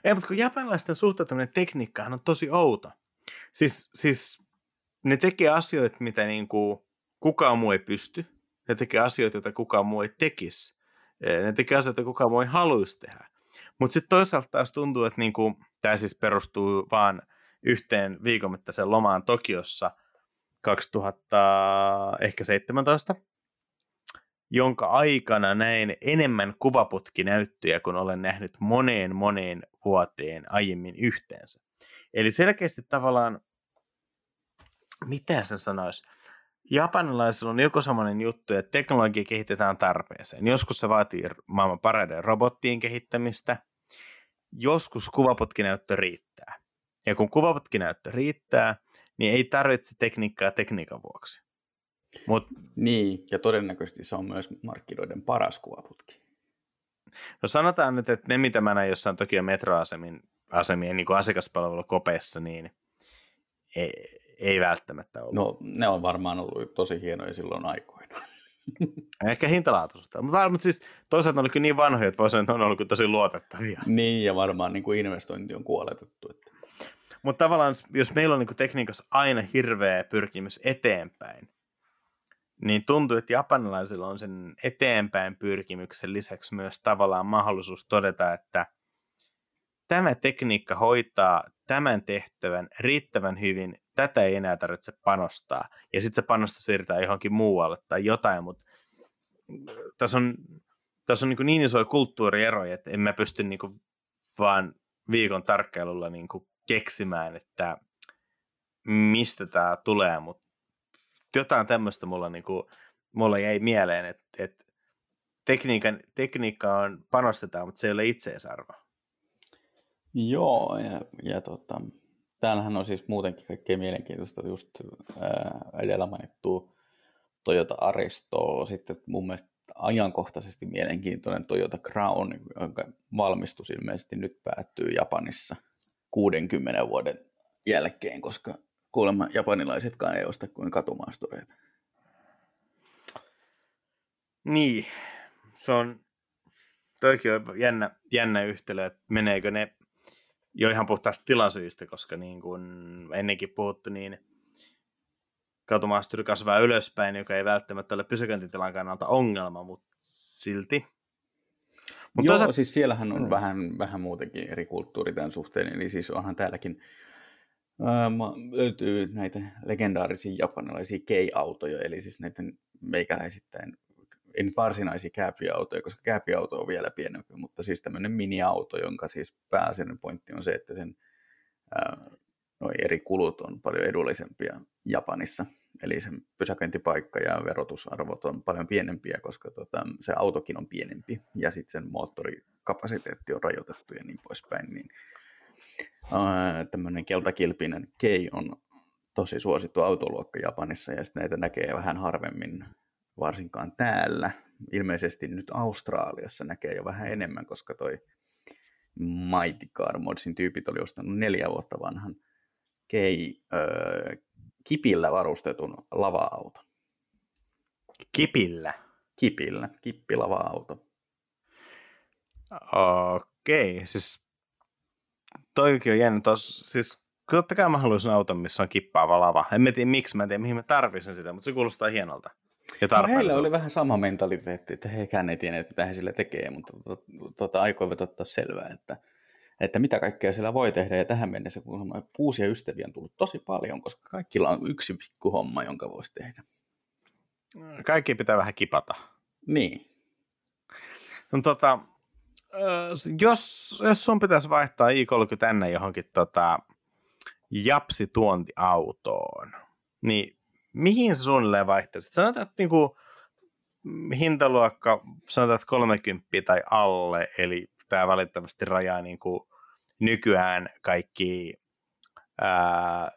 Ei, mutta kun japanilaisten suhtautuminen tekniikkaan on tosi outo. Siis, siis ne tekee asioita, mitä niin kuin kukaan muu ei pysty. Ne tekee asioita, joita kukaan muu ei tekisi. Ne tekee asioita, joita kukaan muu ei haluaisi tehdä. Mutta sitten toisaalta taas tuntuu, että niin kuin, tämä siis perustuu vaan yhteen viikonmittaisen lomaan Tokiossa kaksituhattaseitsemäntoista. Jonka aikana näin enemmän kuvaputkinäyttöjä kuin olen nähnyt moneen moneen vuoteen aiemmin yhteensä. Eli selkeästi tavallaan, mitä sen sanoisi, japanilaisilla on joku semmoinen juttu, että teknologia kehitetään tarpeeseen. Joskus se vaatii maailman parhaiden robottien kehittämistä, joskus kuvaputkinäyttö riittää. Ja kun kuvaputkinäyttö riittää, niin ei tarvitse tekniikkaa tekniikan vuoksi. Mut, niin, ja todennäköisesti se on myös markkinoiden paras kuvaputki. No sanotaan nyt, että ne mitä mä näin jossain Tokion metroasemien niin kuin asiakaspalvelukopeissa, niin ei, ei välttämättä ollut. No ne on varmaan ollut tosi hienoja silloin aikoina. Ehkä hintalaatuisuutta, mutta mut siis toisaalta on ollut niin vanhoja, että voi sanoa, että on ollut tosi luotettavia. Niin, ja varmaan niin kuin investointi on kuoletettu. Että... Mutta tavallaan, jos meillä on niin kuin tekniikassa aina hirveä pyrkimys eteenpäin, niin tuntuu, että japanilaisilla on sen eteenpäin pyrkimyksen lisäksi myös tavallaan mahdollisuus todeta, että tämä tekniikka hoitaa tämän tehtävän riittävän hyvin, tätä ei enää tarvitse panostaa. Ja sitten se panosta siirretään johonkin muualle tai jotain, mutta tässä on, täs on niin, niin isoja kulttuurieroja, että en mä pysty niin vaan viikon tarkkailulla niin keksimään, että mistä tämä tulee, mutta jotain tämmöistä mulla, niin kuin, mulla jäi mieleen, että, että tekniikkaan panostetaan, mutta se ei ole itseisarvo. Joo, ja, ja tota, täällähän on siis muutenkin kaikkein mielenkiintoista just ää, edellä mainittua Toyota Aristoa, sitten mun mielestä ajankohtaisesti mielenkiintoinen Toyota Crown, jonka valmistus ilmeisesti nyt päättyy Japanissa kuudenkymmenen vuoden jälkeen, koska kuulemma japanilaisetkaan ei osta kuin katumaastureita. Niin, se on toikin on jännä, jännä yhtälö, että meneekö ne jo ihan puhtaasti tilasyistä, koska niin kuin ennenkin puhuttu, niin katumaasturi kasvaa ylöspäin, joka ei välttämättä ole pysäköintitilan kannalta ongelma, mutta silti. Mut joo, toisaalta... siis siellähän on mm. vähän, vähän muutenkin eri kulttuuri tämän suhteen, eli siis onhan täälläkin Öö, löytyy näitä legendaarisia japanilaisia kei-autoja, eli siis näitä meikäläisittäin, ei nyt varsinaisia kääpiautoja, koska kääpiauto on vielä pienempi, mutta siis tämmöinen mini-auto, jonka siis pääasiallinen pointti on se, että sen öö, noi eri kulut on paljon edullisempia Japanissa, eli sen pysäköintipaikka ja verotusarvot on paljon pienempiä, koska tota, se autokin on pienempi, ja sitten sen moottorikapasiteetti on rajoitettu ja niin poispäin, niin tämmöinen keltakilpinen kei on tosi suosittu autoluokka Japanissa, ja sitten näitä näkee vähän harvemmin, varsinkaan täällä. Ilmeisesti nyt Australiassa näkee jo vähän enemmän, koska toi Mighty Car Modsin tyypit oli ostanut neljä vuotta vanhan kei öö, kipillä varustetun lava-auton. Kipillä? Kipillä, kippilava-auto. Okei, okay, siis... Toikin on jännä. Tos, siis totta kai mä haluaisin auton, missä on kippaava lava. En mä tiedä miksi, mä en tiedä mihin mä tarvitsen sitä, mutta se kuulostaa hienolta. Ja heillä oli vähän sama mentaliteetti, että hekään ei tienneet, mitä he sillä tekee, mutta tuota, aikoivat ottaa selvää, että, että mitä kaikkea siellä voi tehdä. Ja tähän mennessä kun uusia ystäviä on tullut tosi paljon, koska kaikilla on yksi pikku homma, jonka voisi tehdä. Kaikki pitää vähän kipata. Niin. No, tota, jos, jos sun pitäisi vaihtaa i kolmekymmentä tänne johonkin tota, japsituontiautoon, niin mihin sä suunnilleen vaihtaisit? Sanotaan, että niinku hintaluokka, sanotaan, että kolmekymmentä tai alle, eli tämä valitettavasti rajaa niinku nykyään kaikki ää,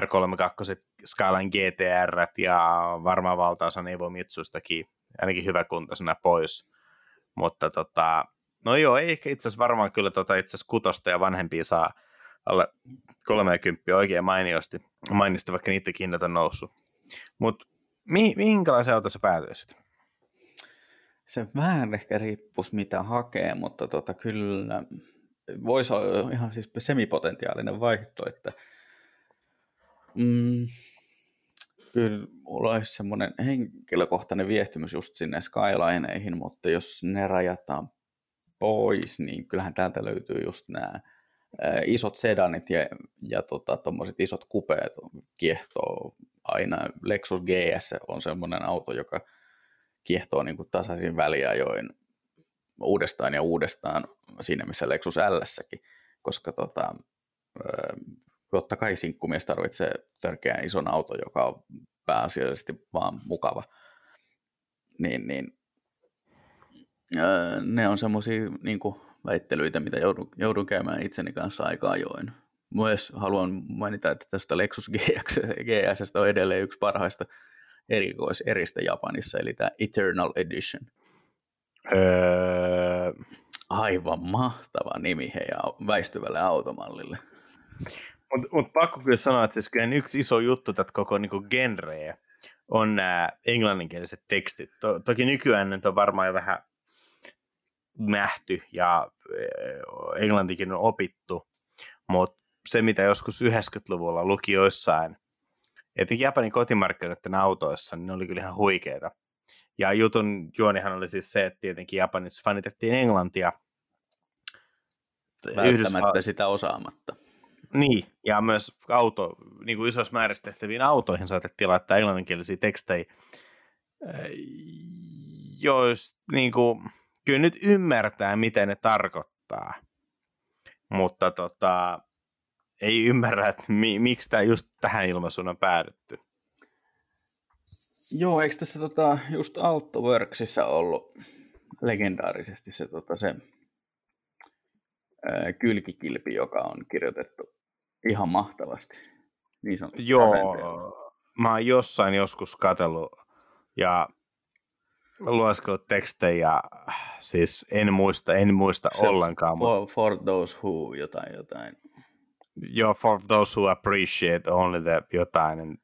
R kolmekymmentäkaksi, Skyline G T R ja varmaan valtaosan Evo Mitsustakin, ainakin hyväkuntoisena pois, mutta tota, no joo, ei ehkä itse asiassa varmaan kyllä tota itse asiassa kutosta ja vanhempia saa alle kolmekymmentä oikein mainiosti, mainiosti, vaikka niidenkin hinnat on noussut. Mutta mi- minkälaisen auton sä päätyisit? Se vähän ehkä riippuisi mitä hakee, mutta tota, kyllä voisi olla ihan siis semipotentiaalinen vaihto, että mm, kyllä mulla olisi semmoinen henkilökohtainen viehtymys just sinne Skylineihin, mutta jos ne rajataan pois, niin kyllähän täältä löytyy just nämä isot sedanit ja, ja tota, tommoset isot kupeet kiehtoo aina. Lexus G S on semmoinen auto, joka kiehtoo niin kuin tasaisin väliajoin uudestaan ja uudestaan siinä, missä Lexus L S:kin, koska tota, totta kai sinkkumies tarvitsee törkeän ison auton, joka on pääasiallisesti vaan mukava. Niin, niin, ne on semmoisia niinku väittelyitä, mitä joudun, joudun käymään itseni kanssa aika ajoin. Myös haluan mainita, että tästä Lexus G S on edelleen yksi parhaista erikoiseristä Japanissa, eli tämä Eternal Edition. Öö... Aivan mahtava nimi heidän väistyvälle automallille. Mutta mut pakko kyllä sanoa, että siis kyllä yksi iso juttu tätä koko niinku genreä on nämä englanninkieliset tekstit. To- toki nykyään nyt on varmaan jo vähän nähty ja englantikin on opittu, mutta se mitä joskus yhdeksänkymmentäluvulla luki joissain, etenkin Japanin kotimarkkinoiden autoissa, niin ne oli kyllä ihan huikeita. Ja jutun juonihan oli siis se, että tietenkin Japanissa fanitettiin englantia. Välttämättä sitä osaamatta. Niin, ja myös auto, niin kuin isoissa määrissä tehtäviin autoihin saatettiin laittaa englanninkielisiä tekstejä, joista niin kuin kyllä nyt ymmärtää, mitä ne tarkoittaa, mutta tota, ei ymmärrä, että mi- miksi tämä just tähän ilmaisuun on päädytty. Joo, eikö tässä tota, just Alto Worksissa ollut legendaarisesti se, tota, se ää, kylkikilpi, joka on kirjoitettu ihan mahtavasti? Niin sanottu. Joo, rakenteella. Mä oon jossain joskus katsellut ja lueskellut tekstejä, siis en muista, en muista se ollenkaan. For, for those who, jotain, jotain. Joo, for those who appreciate only the jotain.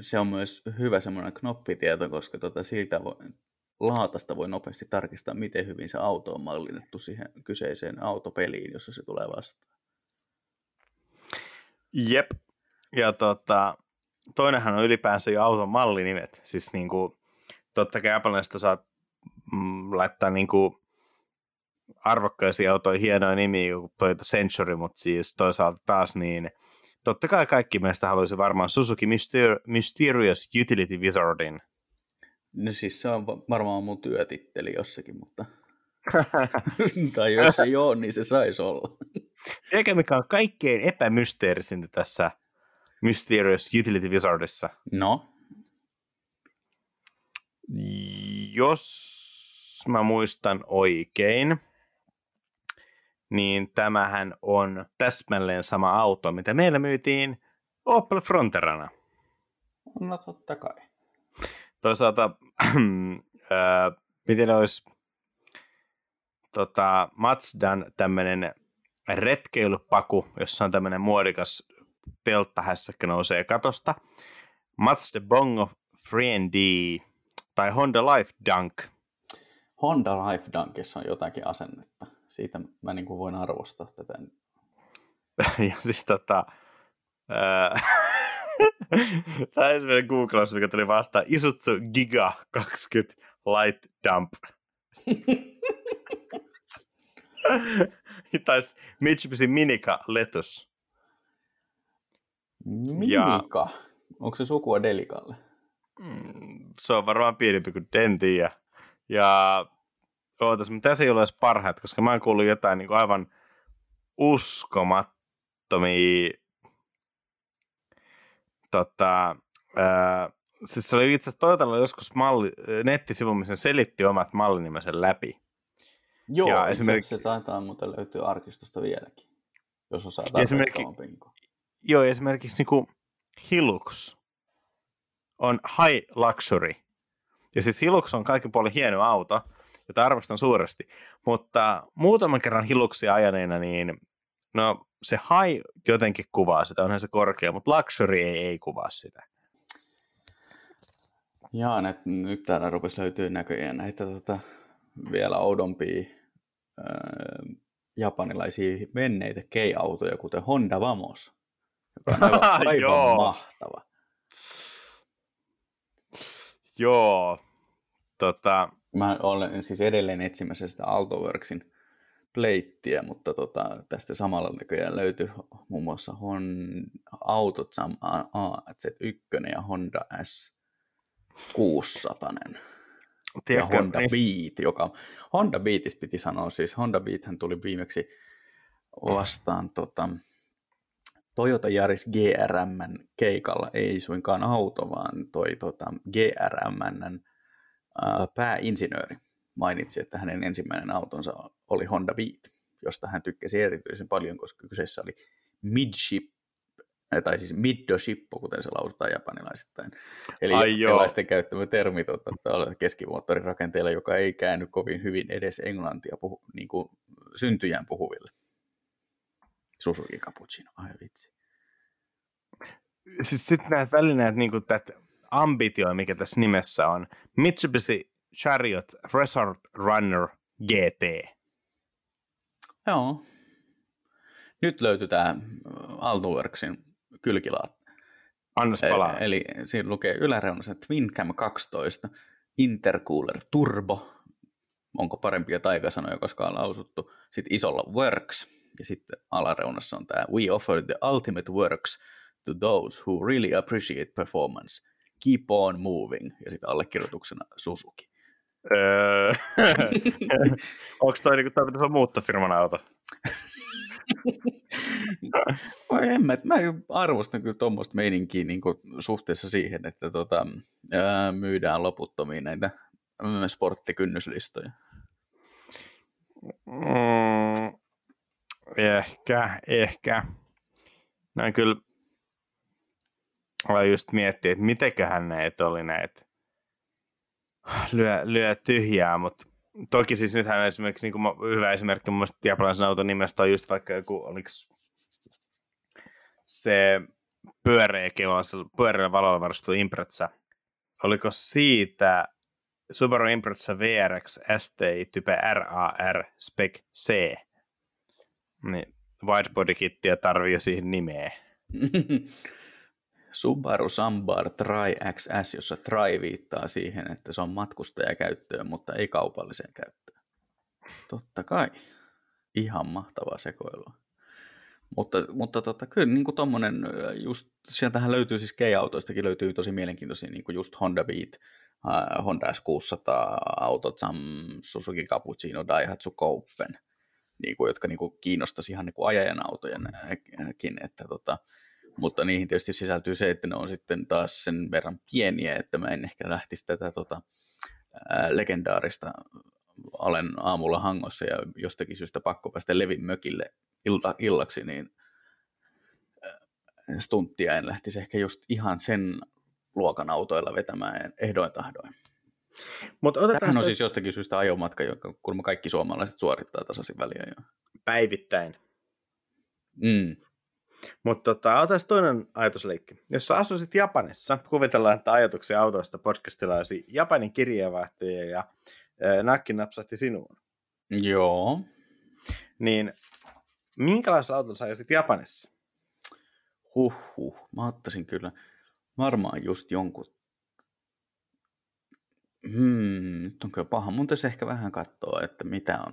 Se on myös hyvä semmoinen knoppitieto, koska tuota siltä voi, laatasta voi nopeasti tarkistaa, miten hyvin se auto on mallinnettu siihen kyseiseen autopeliin, jossa se tulee vastaan. Jep, ja tota, toinenhan on ylipäänsä jo auton mallinimet, siis niinku totta kai japanilaisista saat mm, laittaa niinku arvokkaisiin autoihin hienoja nimiä kuin Toyota Century, mutta siis toisaalta taas niin totta kai kaikki meistä haluaisi varmaan Suzuki Myster- Mysterious Utility Wizardin. No siis se on varmaan mun työtitteli jossakin, mutta tai jos se ei ole, niin se saisi olla. Eikä mikä on kaikkein epämysteerisintä tässä Mysterious Utility Wizardissa? No. Jos mä muistan oikein, niin tämähän on täsmälleen sama auto, mitä meillä myytiin Opel Fronterana. No totta kai. Toisaalta, äh, miten olisi tota, Mazdan tämmöinen retkeilypaku, jossa on tämmöinen muodikas telttahässäkkä nousee katosta. Mazda Bongo Friendi. Tai Honda Life Dunk. Honda Life Dunkissa on jotakin asennetta. Siitä mä niin kuin voin arvostaa tätä. Ja siis tota, Tämä on ensimmäinen googlaus, mikä tuli vastaan. Isutsu Giga kaksikymmentä Light Dump. Tai sitten Mitsubishi Minika Letus. Minika? Ja... Onko se sukua Delikalle? Mm, se on varmaan pienempi kuin Dentiä. Ja ootas, mitä se ei ole edes parhaat, koska mä oon kuullut jotain niin kuin aivan uskomattomia. Tota, äh, siis se oli itse asiassa Toyotalla joskus malli, nettisivu, missä selitti omat mallinimensä läpi. Joo, ja esimerkiksi se taitaa muuten löytyy arkistosta vieläkin, jos osaa tarvittavan pinkoon. Joo, esimerkiksi niinku Hilux on High Luxury. Ja siis Hilux on kaikki puolin hieno auto, jota arvostan suuresti. Mutta muutaman kerran Hiluxia ajaneena, niin no se High jotenkin kuvaa sitä, onhan se korkea, mutta Luxury ei, ei kuvaa sitä. Jaa, nyt, nyt täällä rupesi löytyy näköjään näitä tota, vielä oudompia öö, japanilaisia menneitä kei-autoja, kuten Honda Vamos. Aivan, aivan mahtava. Joo. Tota... Mä olen siis edelleen etsimässä sitä Alto Worksin pleittiä, mutta tota, tästä samalla näköjään löytyy muun muassa Hon... autot A Z yksi ja Honda S kuusisataa. Tiedätkö, ja Honda niissä... Beat, joka... Honda Beatis piti sanoa, siis Honda Beathän tuli viimeksi vastaan tota... Toyota Yaris G R M:n keikalla, ei suinkaan auto, vaan toi tota, G R M:n ää, pääinsinööri mainitsi, että hänen ensimmäinen autonsa oli Honda Beat, josta hän tykkäsi erityisen paljon, koska kyseessä oli midship, tai siis middoshippo, kuten se lausutaan japanilaisittain. Eli japanilaisten käyttämä termi tota, keskimoottorirakenteella, joka ei käänny kovin hyvin edes englantia puhu, niin kuin syntyjään puhuville. Suzuki Cappuccino, ai vitsi. Siis sitten näet välineet, niin kuin tätä ambitioa, mikä tässä nimessä on. Mitsubishi Chariot Resort Runner G T. Joo. Nyt löytyy tämä Alto Worksin kylkilaat. Annas palaa. Eli, eli siinä lukee yläreunassa Twin Cam kaksitoista, Intercooler Turbo. Onko parempia taikasanoja koskaan lausuttu? Sitten isolla Works. Ja sitten alareunassa on tämä We offer the ultimate works to those who really appreciate performance. Keep on moving. Ja sitten allekirjoituksena Suzuki. Öö, onko toi niin kuin toi pitäisi olla muuttofirman auto? en mä, mä arvostan kyllä tuommoista meininkiä niin kuin suhteessa siihen, että tota, öö, myydään loputtomiin näitä sporttikynnyslistoja. Mm. Ehkä, ehkä. Noin kyllä olen just miettinyt, että mitenköhän näitä oli näitä lyö, lyö tyhjää, mutta toki siis nythän esimerkiksi niin kuin hyvä esimerkki mun mielestä japanilaisen auton nimestä on just vaikka joku, oliko se pyöreä keula, se pyöreällä valolla varustettu Impreza, oliko siitä Subaru Impreza V R X S T I Type R A R Spec C. Niin, widebody-kittiä tarvii jo siihen nimeä. Subaru Sambar Tri-X S, jossa Tri viittaa siihen, että se on matkustajakäyttöön, mutta ei kaupalliseen käyttöön. Totta kai. Ihan mahtavaa sekoilua. Mutta, mutta tota, kyllä niin kuin tommonen, just sieltähän löytyy siis K-autoistakin löytyy tosi mielenkiintoisia, niin kuin just Honda Beat, uh, Honda S kuusisataa, autot, Sam, Suzuki Cappuccino, Daihatsu Copen. Niinku, jotka niinku kiinnostaisi ihan niinku ajajan autojenkin, että tota, mutta niihin tietysti sisältyy se, että ne on sitten taas sen verran pieniä, että mä en ehkä lähtisi tätä tota, ää, legendaarista alen aamulla Hangossa ja jostakin syystä pakko päästä Levin mökille ilta, illaksi, niin ää, stunttia en lähtisi ehkä just ihan sen luokan autoilla vetämään ehdoin tahdoin. Tämähän on siis jostakin syystä ajomatka, jonka kun kaikki suomalaiset suorittaa tasaisin väliajoin. Päivittäin. Mm. Mutta tota, otetaan toinen ajatusleikki. Jos sä asuisit Japanissa, kuvitellaan, että ajatuksia autoista podcastilla olisi Japanin kirjeenvaihtajia ja äh, nakki napsahti sinuun. Joo. Niin minkälaisella autolla sä ajasit Japanissa? Huhhuh, mä ottaisin kyllä varmaan just jonkun. Hmm, nyt on kyllä paha. Mun tässä ehkä vähän katsoa, että mitä on.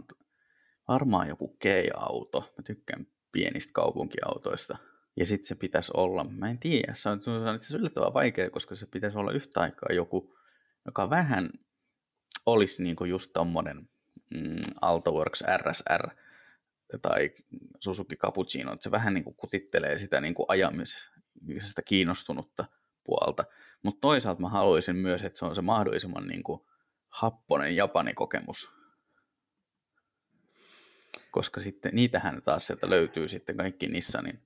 Varmaan joku Kia-auto. Mä tykkään pienistä kaupunkiautoista. Ja sit se pitäisi olla, mä en tiedä, se on, se on itse asiassa yllättävän vaikea, koska se pitäisi olla yhtä aikaa joku, joka vähän olisi niinku just tommonen mm, Alto Works R S R tai Suzuki Cappuccino, että se vähän niinku kutittelee sitä niinku ajamisesta kiinnostunutta puolta. Mutta toisaalta mä haluaisin myös, että se on se mahdollisimman niinku happonen Japanin kokemus. Koska sitten niitähän taas sieltä löytyy sitten kaikki Nissanin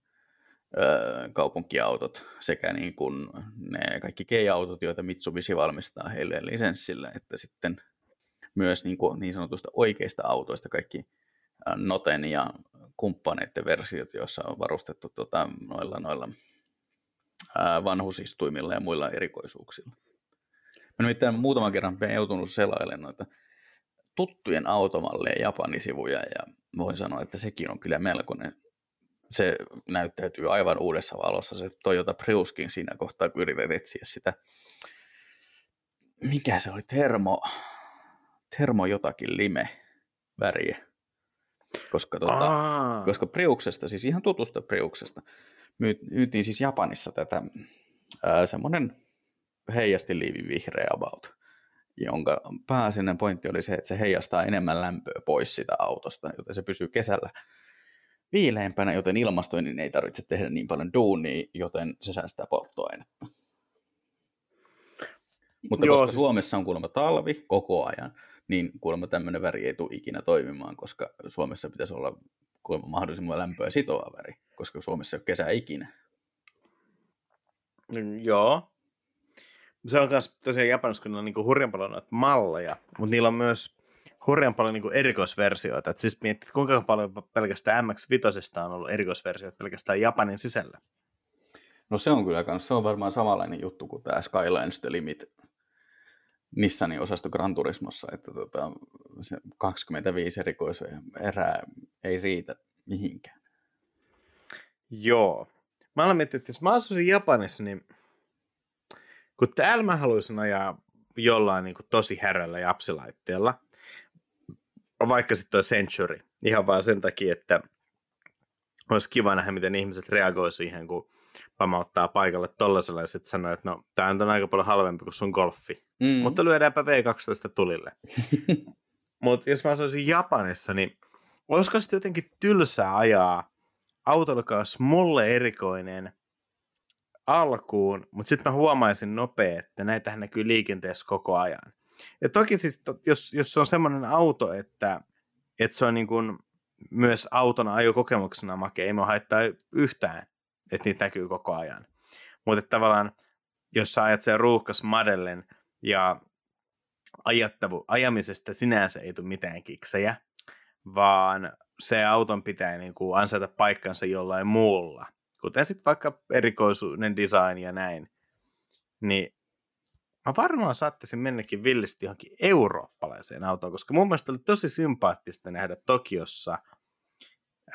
öö, kaupunkiautot sekä niin kuin ne kaikki G-autot, joita Mitsubishi valmistaa heille lisenssillä, että sitten myös niin, kuin niin sanotuista oikeista autoista kaikki Noten ja kumppaneiden versiot, joissa on varustettu tota, noilla, noilla ää, vanhusistuimilla ja muilla erikoisuuksilla. Mä nimittäin muutaman kerran olen joutunut selailemaan noita tuttujen automalleja Japanisivuja, ja voin sanoa, että sekin on kyllä melkoinen. Se näyttäytyy aivan uudessa valossa, se Toyota Priuskin siinä kohtaa, kun yrität etsiä sitä, mikä se oli, termo, termo jotakin lime väriä. Koska, tuota, koska Priuksesta, siis ihan tutusta Priuksesta, myytiin siis Japanissa tätä ää, semmoinen heijastiliivi vihreä about, jonka pääasiallinen pointti oli se, että se heijastaa enemmän lämpöä pois sitä autosta, joten se pysyy kesällä viileämpänä, joten ilmastoinnin ei tarvitse tehdä niin paljon duunia, joten se säästää polttoainetta. Mutta joo, koska siis Suomessa on kuulemma talvi koko ajan, niin kuulemma tämmöinen väri ei tule ikinä toimimaan, koska Suomessa pitäisi olla kuulemma mahdollisimman lämpöä sitova väri, koska Suomessa ei ole kesää ikinä. Mm, joo. Se on myös tosiaan Japanissa, kun on niin hurjan paljon noita malleja, mutta niillä on myös hurjan paljon niin erikoisversioita. Et siis miettii, kuinka paljon pelkästään M X viisi on ollut erikoisversioita pelkästään Japanin sisällä. No se on kyllä kanssa. Se on varmaan samanlainen juttu kuin tämä Skyline The Limit Nissanin osasto Gran Turismossa, että tota, se kaksikymmentäviisi erikoisia erää ei riitä mihinkään. Joo. Mä olen miettinyt, että jos mä asuisin Japanissa, niin kun täällä mä haluaisin ajaa jollain niin tosi häröllä ja japsilaitteella, vaikka sitten tuo Century, ihan vaan sen takia, että olisi kiva nähdä, miten ihmiset reagoi siihen, kun pamauttaa paikalle tollasella ja sitten sanoo, että no, tämä on aika paljon halvempi kuin sun golfi. Mm. Mutta lyödäänpä V kaksitoista tulille. Mutta jos mä sanoisin Japanissa, niin olisiko sitten jotenkin tylsää ajaa autolla, joka olisi mulle erikoinen alkuun, mutta sitten mä huomaisin nopea, että näitähän näkyy liikenteessä koko ajan. Ja toki siis, jos, jos se on semmoinen auto, että, että se on niin kuin myös autona ajokokemuksena makea, ei me haittaa yhtään, että niitä näkyy koko ajan. Mutta tavallaan, jos sä ajat sen ruuhkas madellen ja ajattavu, ajamisesta sinänsä ei tule mitään kiksejä, vaan se auton pitää niin kuin ansaita paikkansa jollain muulla. Kuten sitten vaikka erikoisuuden design ja näin, niin mä varmaan saattaisin mennäkin villisti johonkin eurooppalaiseen autoon, koska mun mielestä oli tosi sympaattista nähdä Tokiossa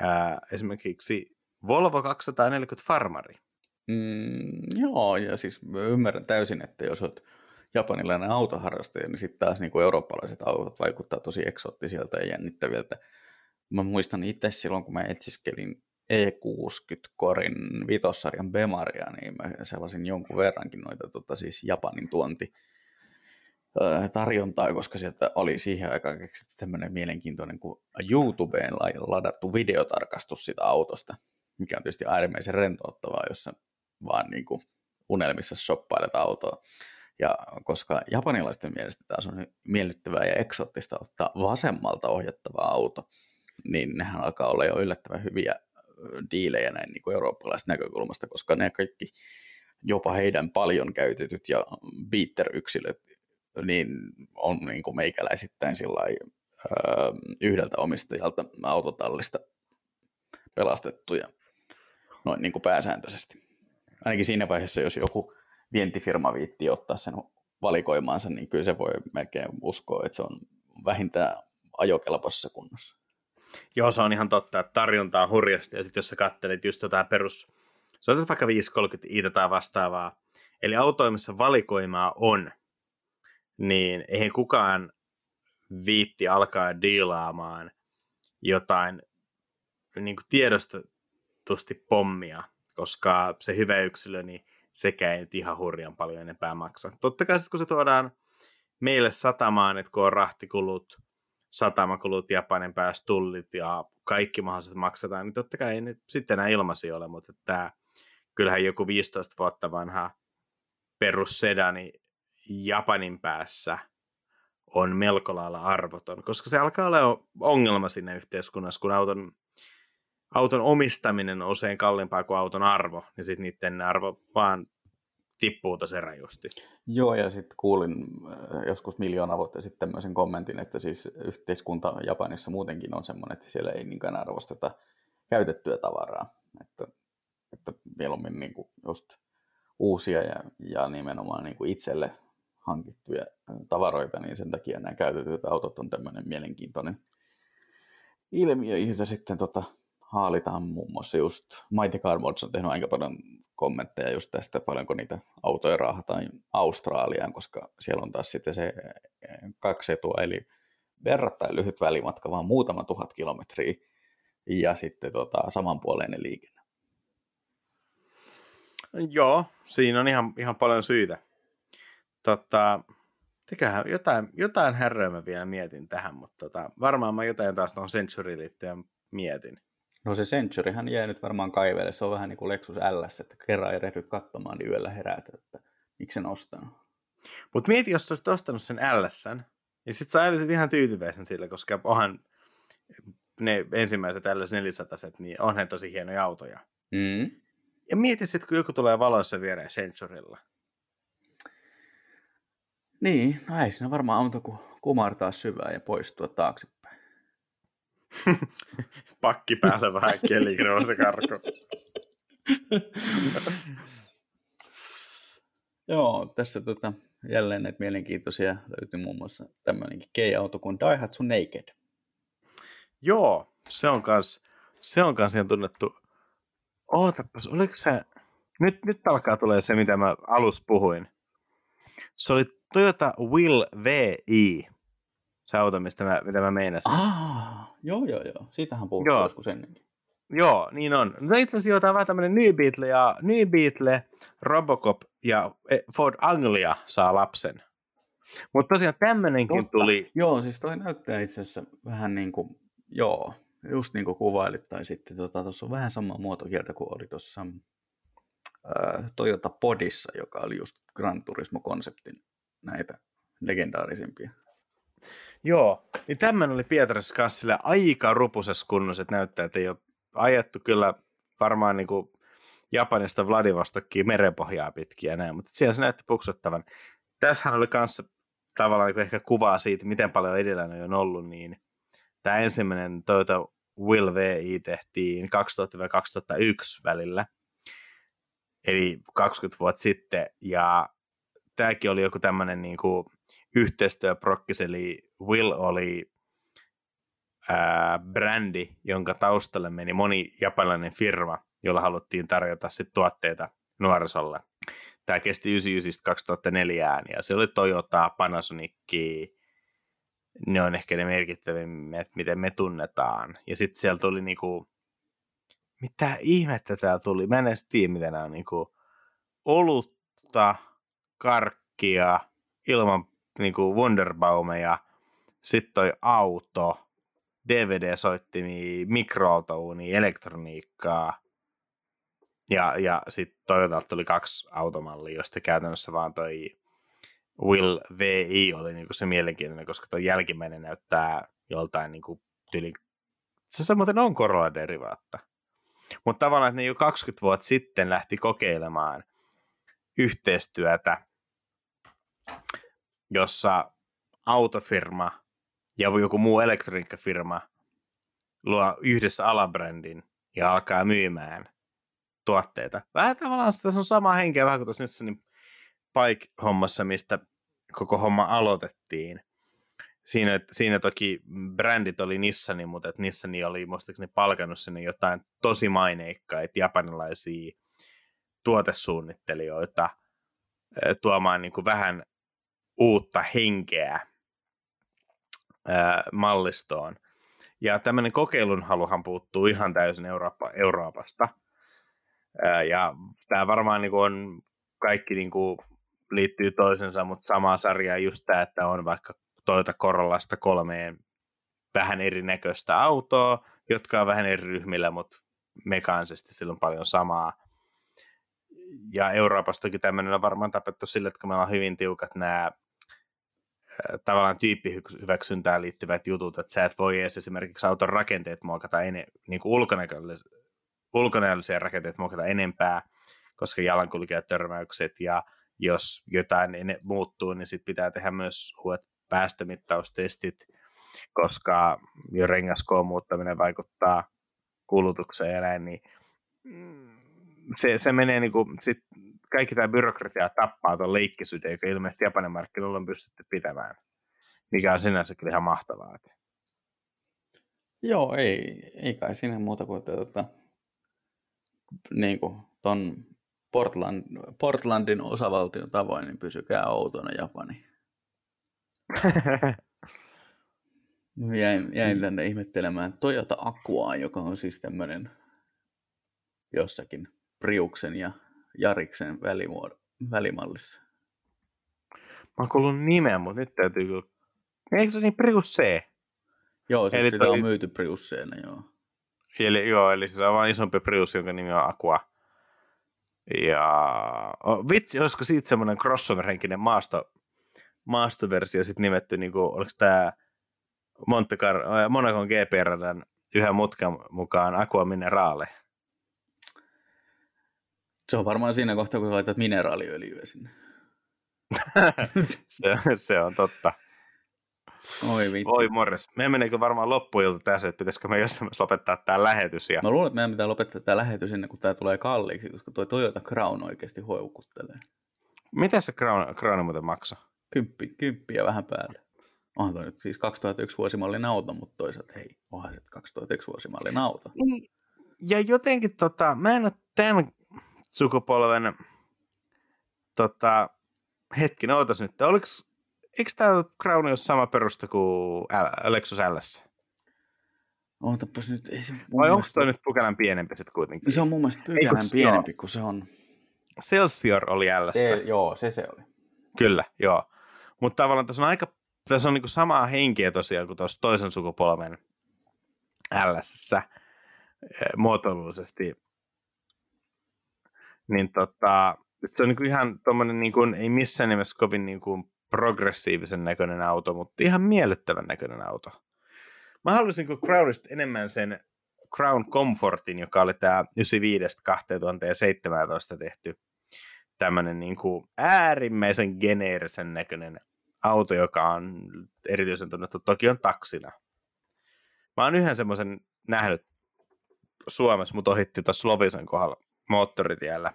ää, esimerkiksi Volvo kaksisataaneljäkymmentä Farmari. Mm, joo, ja siis ymmärrän täysin, että jos olet japanilainen autoharrastaja, niin sitten taas niinku eurooppalaiset autot vaikuttaa tosi eksoottisilta ja jännittäviltä. Mä muistan itse silloin, kun mä etsiskelin E kuusikymmentä korin vitosarjan Bemaria, niin mä sellaisin jonkun verrankin noita tota, siis Japanin tuonti tarjontaa, koska sieltä oli siihen aikaan keksitty tämmöinen mielenkiintoinen kuin YouTubeen ladattu videotarkastus sitä autosta, mikä on tietysti äärimmäisen rentouttavaa, jos sä vaan niin kuin unelmissa shoppailet autoa. Ja koska japanilaisten mielestä taas on miellyttävää ja eksoottista ottaa vasemmalta ohjattava auto, niin nehän alkaa olla jo yllättävän hyviä diilejä näin niin kuin eurooppalaisesta näkökulmasta, koska ne kaikki, jopa heidän paljon käytetyt ja beater-yksilöt, niin on niin kuin meikäläisittäin sillain, öö, yhdeltä omistajalta autotallista pelastettuja noin niin kuin pääsääntöisesti. Ainakin siinä vaiheessa, jos joku vientifirma viitti ottaa sen valikoimaansa, niin kyllä se voi melkein uskoa, että se on vähintään ajokelpoisessa kunnossa. Joo, se on ihan totta, että tarjontaa on hurjasti, ja sitten jos sä kattelit just jotain perus Se otetaan vaikka viisi kolmekymmentä i tai vastaavaa. Eli autoimissa valikoimaa on, niin eihän kukaan viitti alkaa diilaamaan jotain niin kuin tiedostetusti pommia, koska se hyvä yksilö, niin sekä ei nyt ihan hurjan paljon enempää maksa. Totta kai sitten kun se tuodaan meille satamaan, että kun on rahtikulut, satamakulut, Japanin päässä tullit ja kaikki mahdolliset maksataan, niin totta kai ei nyt sitten enää ilmaisia ole, mutta tämä, kyllähän joku viisitoista vuotta vanha perussedani Japanin päässä on melko lailla arvoton, koska se alkaa olla ongelma siinä yhteiskunnassa, kun auton, auton omistaminen on usein kalliimpaa kuin auton arvo, niin sitten niiden arvo vaan tippuu tosi rajusti. Joo, ja sitten kuulin joskus miljoona vuotta sitten tämmöisen kommentin, että siis yhteiskunta Japanissa muutenkin on semmoinen, että siellä ei niinkään arvosteta käytettyä tavaraa, että, että mieluummin niin kuin just uusia ja, ja nimenomaan niin kuin itselle hankittuja tavaroita, niin sen takia nämä käytetyt autot on tämmöinen mielenkiintoinen ilmiö, jota sitten tota, haalitaan muun muassa just Mighty Car Mods on tehnyt aika paljon kommentteja just tästä, paljonko niitä autoja raahataan Australiaan, koska siellä on taas sitten se kaksi etua, eli verrattain lyhyt välimatka, vaan muutama tuhat kilometriä, ja sitten tota, samanpuoleinen liikenne. Joo, siinä on ihan, ihan paljon syitä. Totta, teköhän jotain, jotain härröä mä vielä mietin tähän, mutta tota, varmaan mä jotain taas tuohon Centuryin liittyen mietin. No se Centuryhän jää nyt varmaan kaivelle, se on vähän niin kuin Lexus L S, että kerran ei rehdy katsomaan, niin yöllä herätä, että miksi en ostanut. Mutta mieti, jos sä olisit ostanut sen L S:n, ja sit sä olisit ihan tyytyväisen sillä, koska onhan ne ensimmäiset L S neljäsataa, niin onhan tosi hienoja autoja. Mm. Ja mieti sit, kun joku tulee valoissa viereen Centurylla. Niin, no ei siinä varmaan auto kuin kumartaa syvään ja poistua taaksepäin. Pakki päällä vähän kelikroa se karko. Joo, tässä tota, jälleen näitä mielenkiintoisia löytyy muun muassa tämmöinenkin K-auto kuin Daihatsu Naked. Joo, se on kans, se on kans ihan tunnettu. Ootapas, oliko se... Nyt, nyt alkaa tulee se, mitä mä alussa puhuin. Se oli Toyota WiLL Vi, se auto, mistä mä, mitä mä meinasin. Ah, joo, joo, joo. Siitähän puhuttiin joskus ennenkin. Joo, niin on. No itse asiassa jotain vähän tämmöinen New Beetle, ja New Beetle, Robocop ja Ford Anglia saa lapsen. Mutta tosiaan tämmöinenkin Totta. Tuli... Joo, siis toi näyttää itse asiassa vähän niin kuin, joo, just niin kuin kuvailit, tai sitten tuossa tota, on vähän samaa muotokieltä kuin oli tuossa äh, Toyota Podissa, joka oli just Gran Turismo-konseptin näitä legendaarisimpia. Joo, niin tämmöinen oli Pietarissa kanssa sillä aika rupusessa kunnossa, että näyttää, että ei ole ajettu kyllä varmaan niin kuin Japanista Vladivostokkiin merenpohjaa pitkin ja näin, mutta siellä se näytti puksuttavan. Tässähän oli kanssa tavallaan niin ehkä kuvaa siitä, miten paljon edellä ne on ollut, niin tämä ensimmäinen Toyota WiLL Vi tehtiin kaksituhatta - kaksituhattayksi välillä, eli kaksikymmentä vuotta sitten, ja tämäkin oli joku tämmöinen niin kuin yhteistyöprokkis, eli WiLL oli ää, brändi, jonka taustalle meni moni japanilainen firma, jolla haluttiin tarjota sit tuotteita nuorisolle. Tämä kesti yhdeksänkymmentäyhdeksän - kaksituhattaneljä, ja se oli Toyota, Panasonic, ne on ehkä ne merkittävimmät, miten me tunnetaan. Ja sitten siellä tuli niinku, mitä ihmettä täällä tuli, mä en edes tiedä, mitä nämä on niinku, olutta, karkkia, ilman niinku Wonderbaumeja, sitten toi auto, D V D-soittimia, mikroaaltouunia, elektroniikkaa, ja, ja sitten Toyotalta tuli kaksi automallia, josta käytännössä vaan toi WiLL Vi oli niinku se mielenkiintoinen, koska toi jälkimmäinen näyttää joltain niinku tyli, se samoin on Corolla-derivaatta. Mutta tavallaan, että ne jo kaksikymmentä vuotta sitten lähti kokeilemaan yhteistyötä, jossa autofirma ja joku muu elektroniikkafirma luo yhdessä alabrändin ja alkaa myymään tuotteita. Vähän tavallaan tässä on samaa henkeä vähän kuin tuossa Nissanin Pike-hommassa, mistä koko homma aloitettiin. Siinä, siinä toki brändit oli Nissani, mutta Nissani oli muistaakseni palkannut sinne jotain tosi maineikkaita japanilaisia tuotesuunnittelijoita tuomaan niin kuin vähän uutta henkeä ää, mallistoon. Ja tämmöinen kokeilun haluhan puuttuu ihan täysin Eurooppa, Euroopasta. Ää, ja tämä varmaan niin kuin on, kaikki niin kuin liittyy toisensa, mutta samaa sarjaa just tämä, että on vaikka Toyota Corollasta kolmeen vähän erinäköistä autoa, jotka on vähän eri ryhmillä, mutta mekaanisesti sillä on paljon samaa. Ja Euroopastakin tämmöinen on varmaan tapettu sillä, että kun meillä on hyvin tiukat nämä tavallaan tyyppihyväksyntään liittyvät jutut, että sä et voi edes esimerkiksi auton rakenteet muokata, ene, niin kuin ulkonäköllisiä, ulkonäköllisiä rakenteet muokata enempää, koska jalankulkijat törmäykset ja jos jotain ne muuttuu, niin sit pitää tehdä myös uudet päästömittaustestit, koska jo rengaskoon muuttaminen vaikuttaa kulutukseen ja näin, niin se, se menee niin kuin, sit kaikki tämä byrokratia tappaa tuon leikkisyyden, joka ilmeisesti Japanin markkinoilla on pystytty pitämään, mikä on sinänsä kyllä ihan mahtavaa. Joo, ei, ei kai siinä muuta kuin tuota, niin kuin ton Portland, Portlandin osavaltion tavoin, niin pysykää outona Japani. jäin, jäin tänne ihmettelemään Toyota Aquaa, joka on siis tämmöinen jossakin Priuksen ja Jariksen välimuod- välimallissa. Mä oon kuullut nimeä, mutta nyt täytyy kyllä... Eikö se niin Prius C? Joo, siis sitä toi... on myyty Prius C-nä, joo. Eli, joo, eli se on vaan isompi Prius, jonka nimi on Aqua. Ja oh, vitsi, olisiko siitä semmoinen crossover-henkinen maasto, maastoversio sitten nimetty, niin kuin, oliko tämä Montecar- Monacon G P-radan yhä mutkan mukaan Aqua Minerale? Se on varmaan siinä kohtaa, kun laitat mineraaliöljyä sinne. se, se on totta. Oi vitsi. Oi morjes. Me meneekö varmaan loppuilta tässä, että pitäisikö me jossain myös lopettaa tämä lähetys? Ja... Mä luulen, että meidän pitää lopettaa tämä lähetys ennen kuin tämä tulee kalliiksi, koska tuo Toyota Crown oikeasti houkuttelee. Mitä se Crown, Crown muuten maksaa? Kymppi, kymppiä vähän päälle. Onhan toi nyt siis kaksituhattayksi vuosimallin auto, mutta toisaalta hei, onhan se kaksituhattayksi vuosimallin auto. Ja jotenkin tota, mä en ole tämän sukupolven tota, hetkin ootas nyt, oliko Eikö tämä Crown ole sama perusta kuin Lexus L S? Ootapas nyt. Ei se Vai onko toi nyt pykälän pienempi sitten kuitenkin? Se on mun mielestä pykälän Eiku, pienempi kuin se on. Celsior oli L S. Se, joo, se se oli. Kyllä, joo. Mutta tavallaan tässä on aika, tässä on niinku samaa henkeä tosiaan kuin tuossa toisen sukupolven L S:ssä muotoilullisesti. Niin tota, se on niinku ihan tommonen niinku, ei missään nimessä kovin niinku progressiivisen näköinen auto, mutta ihan miellyttävän näköinen auto. Mä haluaisin kuin Crownista enemmän sen Crown Comfortin, joka oli tää yhdeksänkymmentäviisi kaksituhattaseitsemäntoista tehty tämmönen niin kuin äärimmäisen geneerisen näköinen auto, joka on erityisen tunnettu Tokion taksina. Mä oon yhden semmoisen nähnyt Suomessa, mut ohitti tuossa Lovisan kohdalla moottoritiellä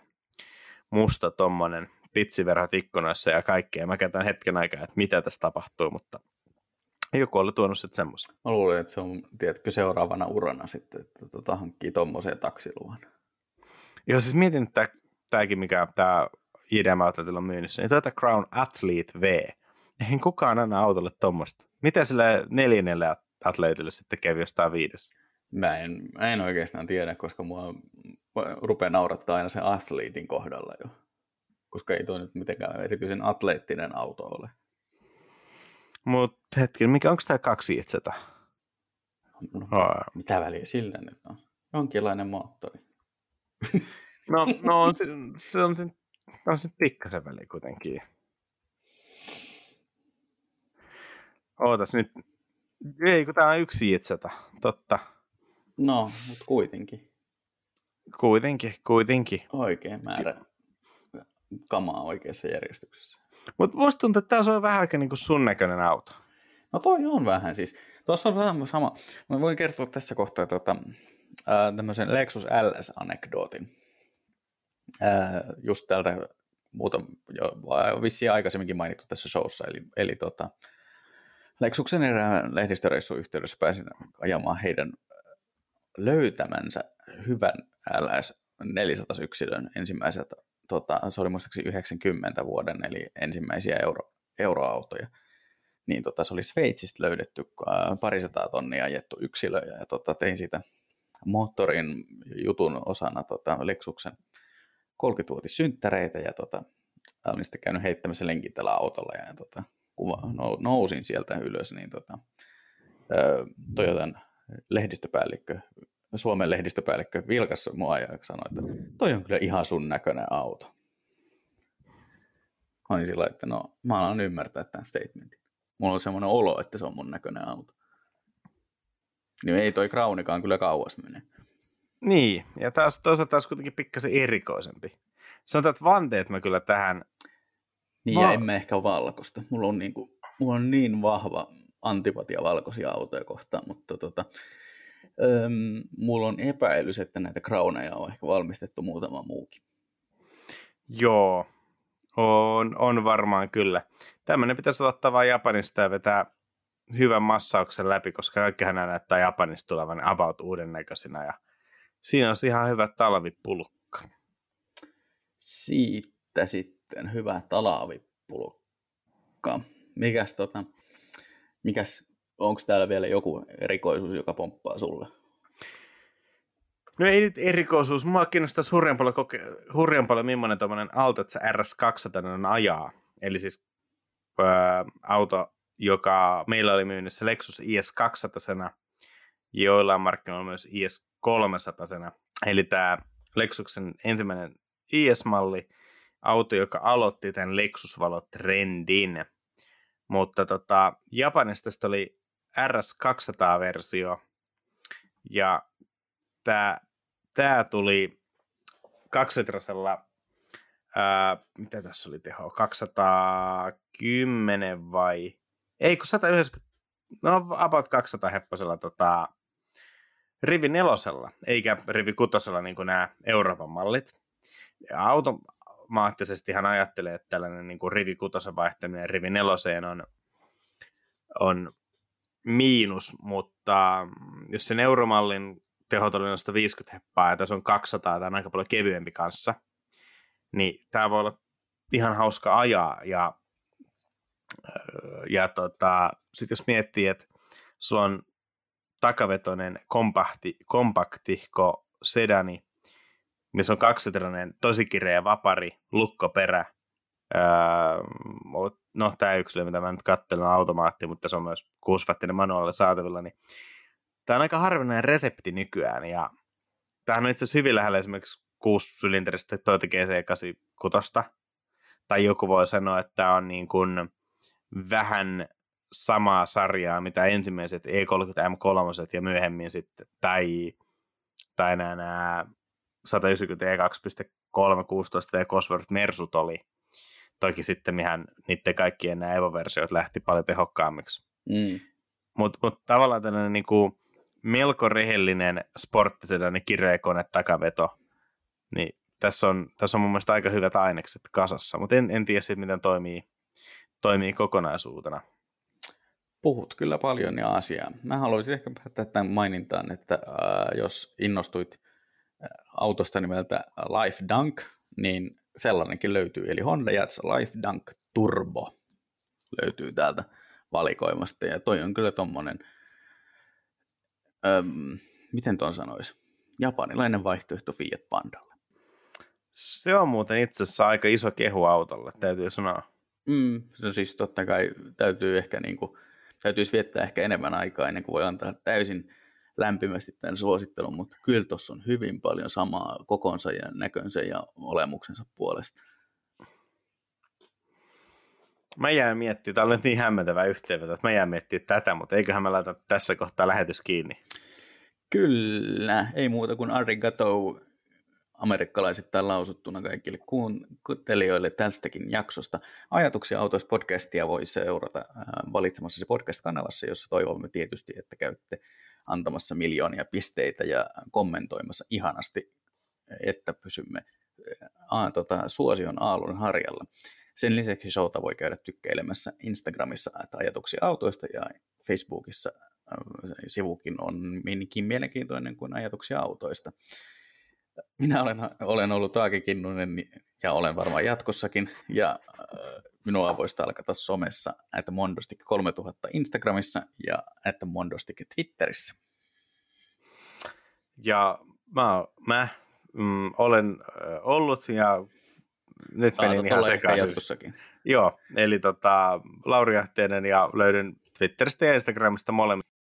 musta tommonen pitsiverhat ikkunoissa ja kaikkea. Mä käytän hetken aikaa, että mitä tässä tapahtuu, mutta joku oli tuonut sitten semmoisen. Mä luulen, että se on, tiedätkö, seuraavana urana sitten, että tota, hankkii tommoseen taksiluvan. Joo, siis mietin, että tämäkin, mikä tämä J D M-autotila on myynnissä, niin tuota Crown Athlete V. Eihän kukaan anna autolle tommoista. Mitä sillä neljännelle atleetille sitten kävi jostain viides? Mä en, mä en oikeastaan tiedä, koska mua rupeaa naurattaa aina sen athleetin kohdalla jo. Koska ei toi nyt mitenkään erityisen atleettinen auto ole. Mutta hetken, mikä onko tämä kaksi itsetä? No, oh. Mitä väliä sillä nyt on? Jonkinlainen moottori. No, no on, se, se on, se, on se pikkasen väliä kuitenkin. Ootas nyt. Ei, kun tämä on yksi itsetä, totta. No, mutta kuitenkin. Kuitenkin, kuitenkin. Oikein määrä. Kamaa oikeassa järjestyksessä. Mutta musta tuntuu, että tässä on vähän aika niin kuin sun näköinen auto. No toi on vähän siis. Tuossa on vähän sama. Mä voin kertoa tässä kohtaa tota, ää, tämmöisen Lexus L S-anekdootin. Ää, just tältä muuta, jo, vissiin aikaisemminkin mainittu tässä showssa. Eli, eli tota, Lexuksen erään lehdistöreissun yhteydessä pääsin ajamaan heidän löytämänsä hyvän L S neljäsataa yksilön ensimmäiseltä tota, se oli muistaakseni yhdeksänkymmentä vuoden, eli ensimmäisiä euro, euroautoja. Niin tota, se oli Sveitsistä löydetty parisataa tonnia ajettu yksilöjä, ja tota, tein siitä moottorin jutun osana tota, Lexuksen kolmekymmentävuotissynttäreitä, ja tota, olin sitten käynyt heittämässä lenkin tällä autolla, ja tota, kun nousin sieltä ylös, niin tota, Toyotan lehdistöpäällikkö, Suomen lehdistöpäällikkö vilkasi mua ja sanoi, että toi on kyllä ihan sun näköinen auto. Olin sillä että no, mä alan ymmärtää tämän statementin. Mulla on semmoinen olo, että se on mun näköinen auto. Niin ei toi Crownikaan kyllä kauas mene. Niin, ja taas, toisaalta taas kuitenkin pikkasen erikoisempi. Sanotaan, että vanteet mä kyllä tähän... Niin, Val- ja emme ehkä ole valkoista. Mulla on niin, kuin, mulla on niin vahva antipatia valkoisia autoja kohtaan, mutta tota, äm, mulla on epäilys, että näitä Crowneja on ehkä valmistettu muutama muukin. Joo, on, on varmaan kyllä. Tämmöinen pitäisi ottaa vain Japanista ja vetää hyvän massauksen läpi, koska kaikkihan näyttää Japanista tulevan about uuden näköisinä. Ja siinä on ihan hyvä talvipulkka. Siitä sitten hyvä talvipulkka. Mikäs tota... Mikäs, onko täällä vielä joku erikoisuus, joka pomppaa sulle? No ei nyt erikoisuus. Mua kiinnostaisi hurjan paljon, koke- hurjan paljon millainen tuommoinen Alto R S kaksisataa on ajaa. Eli siis öö, auto, joka meillä oli myynnissä Lexus I S kaksisataa, joilla on markkinoilla myös I S kolmesataa. Eli tämä Lexuksen ensimmäinen I S-malli, auto, joka aloitti tämän Lexus-valotrendin. Mutta tota, Japanista tästä oli R S kaksisataa-versio, ja tämä tuli kaksitrasella, ää, mitä tässä oli tehoa, kaksisataakymmenen vai, ei kun sata yhdeksänkymmentä, no about kaksisataa hepposella tota, rivi nelosella, eikä rivi kutosella niin kuin nämä Euroopan mallit. Ja auto... Maattisestihan ajattelee, että tällainen niin kuin rivi kutosen vaihtaminen rivi neloseen on, on miinus, mutta jos sen euromallin tehot oli noista viisikymmentä heppaa ja tässä on kaksisataa, tämä on aika paljon kevyempi kanssa, niin tämä voi olla ihan hauska ajaa. Ja, ja tota, sitten jos miettii, että sulla on takavetoinen kompakti, kompaktihko sedani, missä on kaksiteräinen, tosi kireä vapari, lukkoperä. Öö, no, tämä yksilö, mitä mä nyt katselen, on automaatti, mutta se on myös kuusivattinen manuaalilla saatavilla. Niin. Tämä on aika harvinainen resepti nykyään. Ja tämähän on itse asiassa hyvin lähellä esimerkiksi kuusisylinteristä Toyota G C kahdeksankymmentäkuusi. Tai joku voi sanoa, että tämä on niin kuin vähän samaa sarjaa, mitä ensimmäiset E kolmekymmentä M kolme ja myöhemmin sitten. Tai, tai nämä... sata yhdeksänkymmentä E kaksi pilkku kolme kuusitoista V Cosworth Mersut oli. Toki sitten mihän niiden kaikkien nämä Evo-versiot lähti paljon tehokkaammiksi. Mm. Mutta mut tavallaan tällainen niinku melko rehellinen sporttisedani kireä kone takaveto. Niin tässä on, tässä on mun mielestä aika hyvät ainekset kasassa, mutta en, en tiedä sitten miten toimii, toimii kokonaisuutena. Puhut kyllä paljon ja asiaa. Mä haluaisin ehkä päättää tämän mainintaan, että äh, jos innostuit autosta nimeltä Life Dunk, niin sellainenkin löytyy, eli Honda Jazz Life Dunk Turbo löytyy täältä valikoimasta, ja toi on kyllä tommonen, öm, miten ton sanoisi, japanilainen vaihtoehto Fiat Pandalle. Se on muuten itse asiassa aika iso kehu autolle, täytyy sanoa. Mm, no siis totta kai täytyy ehkä niinku, täytyisi viettää ehkä enemmän aikaa ennen kuin voi antaa täysin lämpimästi tämän suosittelun, mutta kyllä tuossa on hyvin paljon samaa kokonsa ja näkönsä ja olemuksensa puolesta. Mä jään miettimään, tämä on nyt niin hämmentävä yhteenveto, että mä jään miettimään tätä, mutta eiköhän mä laita tässä kohtaa lähetys kiinni. Kyllä, ei muuta kuin arigatou amerikkalaisittain lausuttuna kaikille kuuntelijoille tästäkin jaksosta. Ajatuksia autoista podcastia voi seurata valitsemassasi podcast-kanavassa, jossa toivomme tietysti, että käytte antamassa miljoonia pisteitä ja kommentoimassa ihanasti, että pysymme a, tota, suosion aallon harjalla. Sen lisäksi showta voi käydä tykkeilemässä Instagramissa ajatuksia autoista ja Facebookissa sivukin on minkin mielenkiintoinen kuin ajatuksia autoista. Minä olen, olen ollut Aaki Kinnunen ja olen varmaan jatkossakin, ja äh, minua voi sitä alkata somessa, että mondostik kolmetuhatta Instagramissa ja että mondostik Twitterissä. Ja mä, mä mm, olen ollut ja nyt Saatat menin ihan sekaisin. Joo, eli tota, Lauri Ahteinen ja löydyn Twitteristä ja Instagramista molemmat.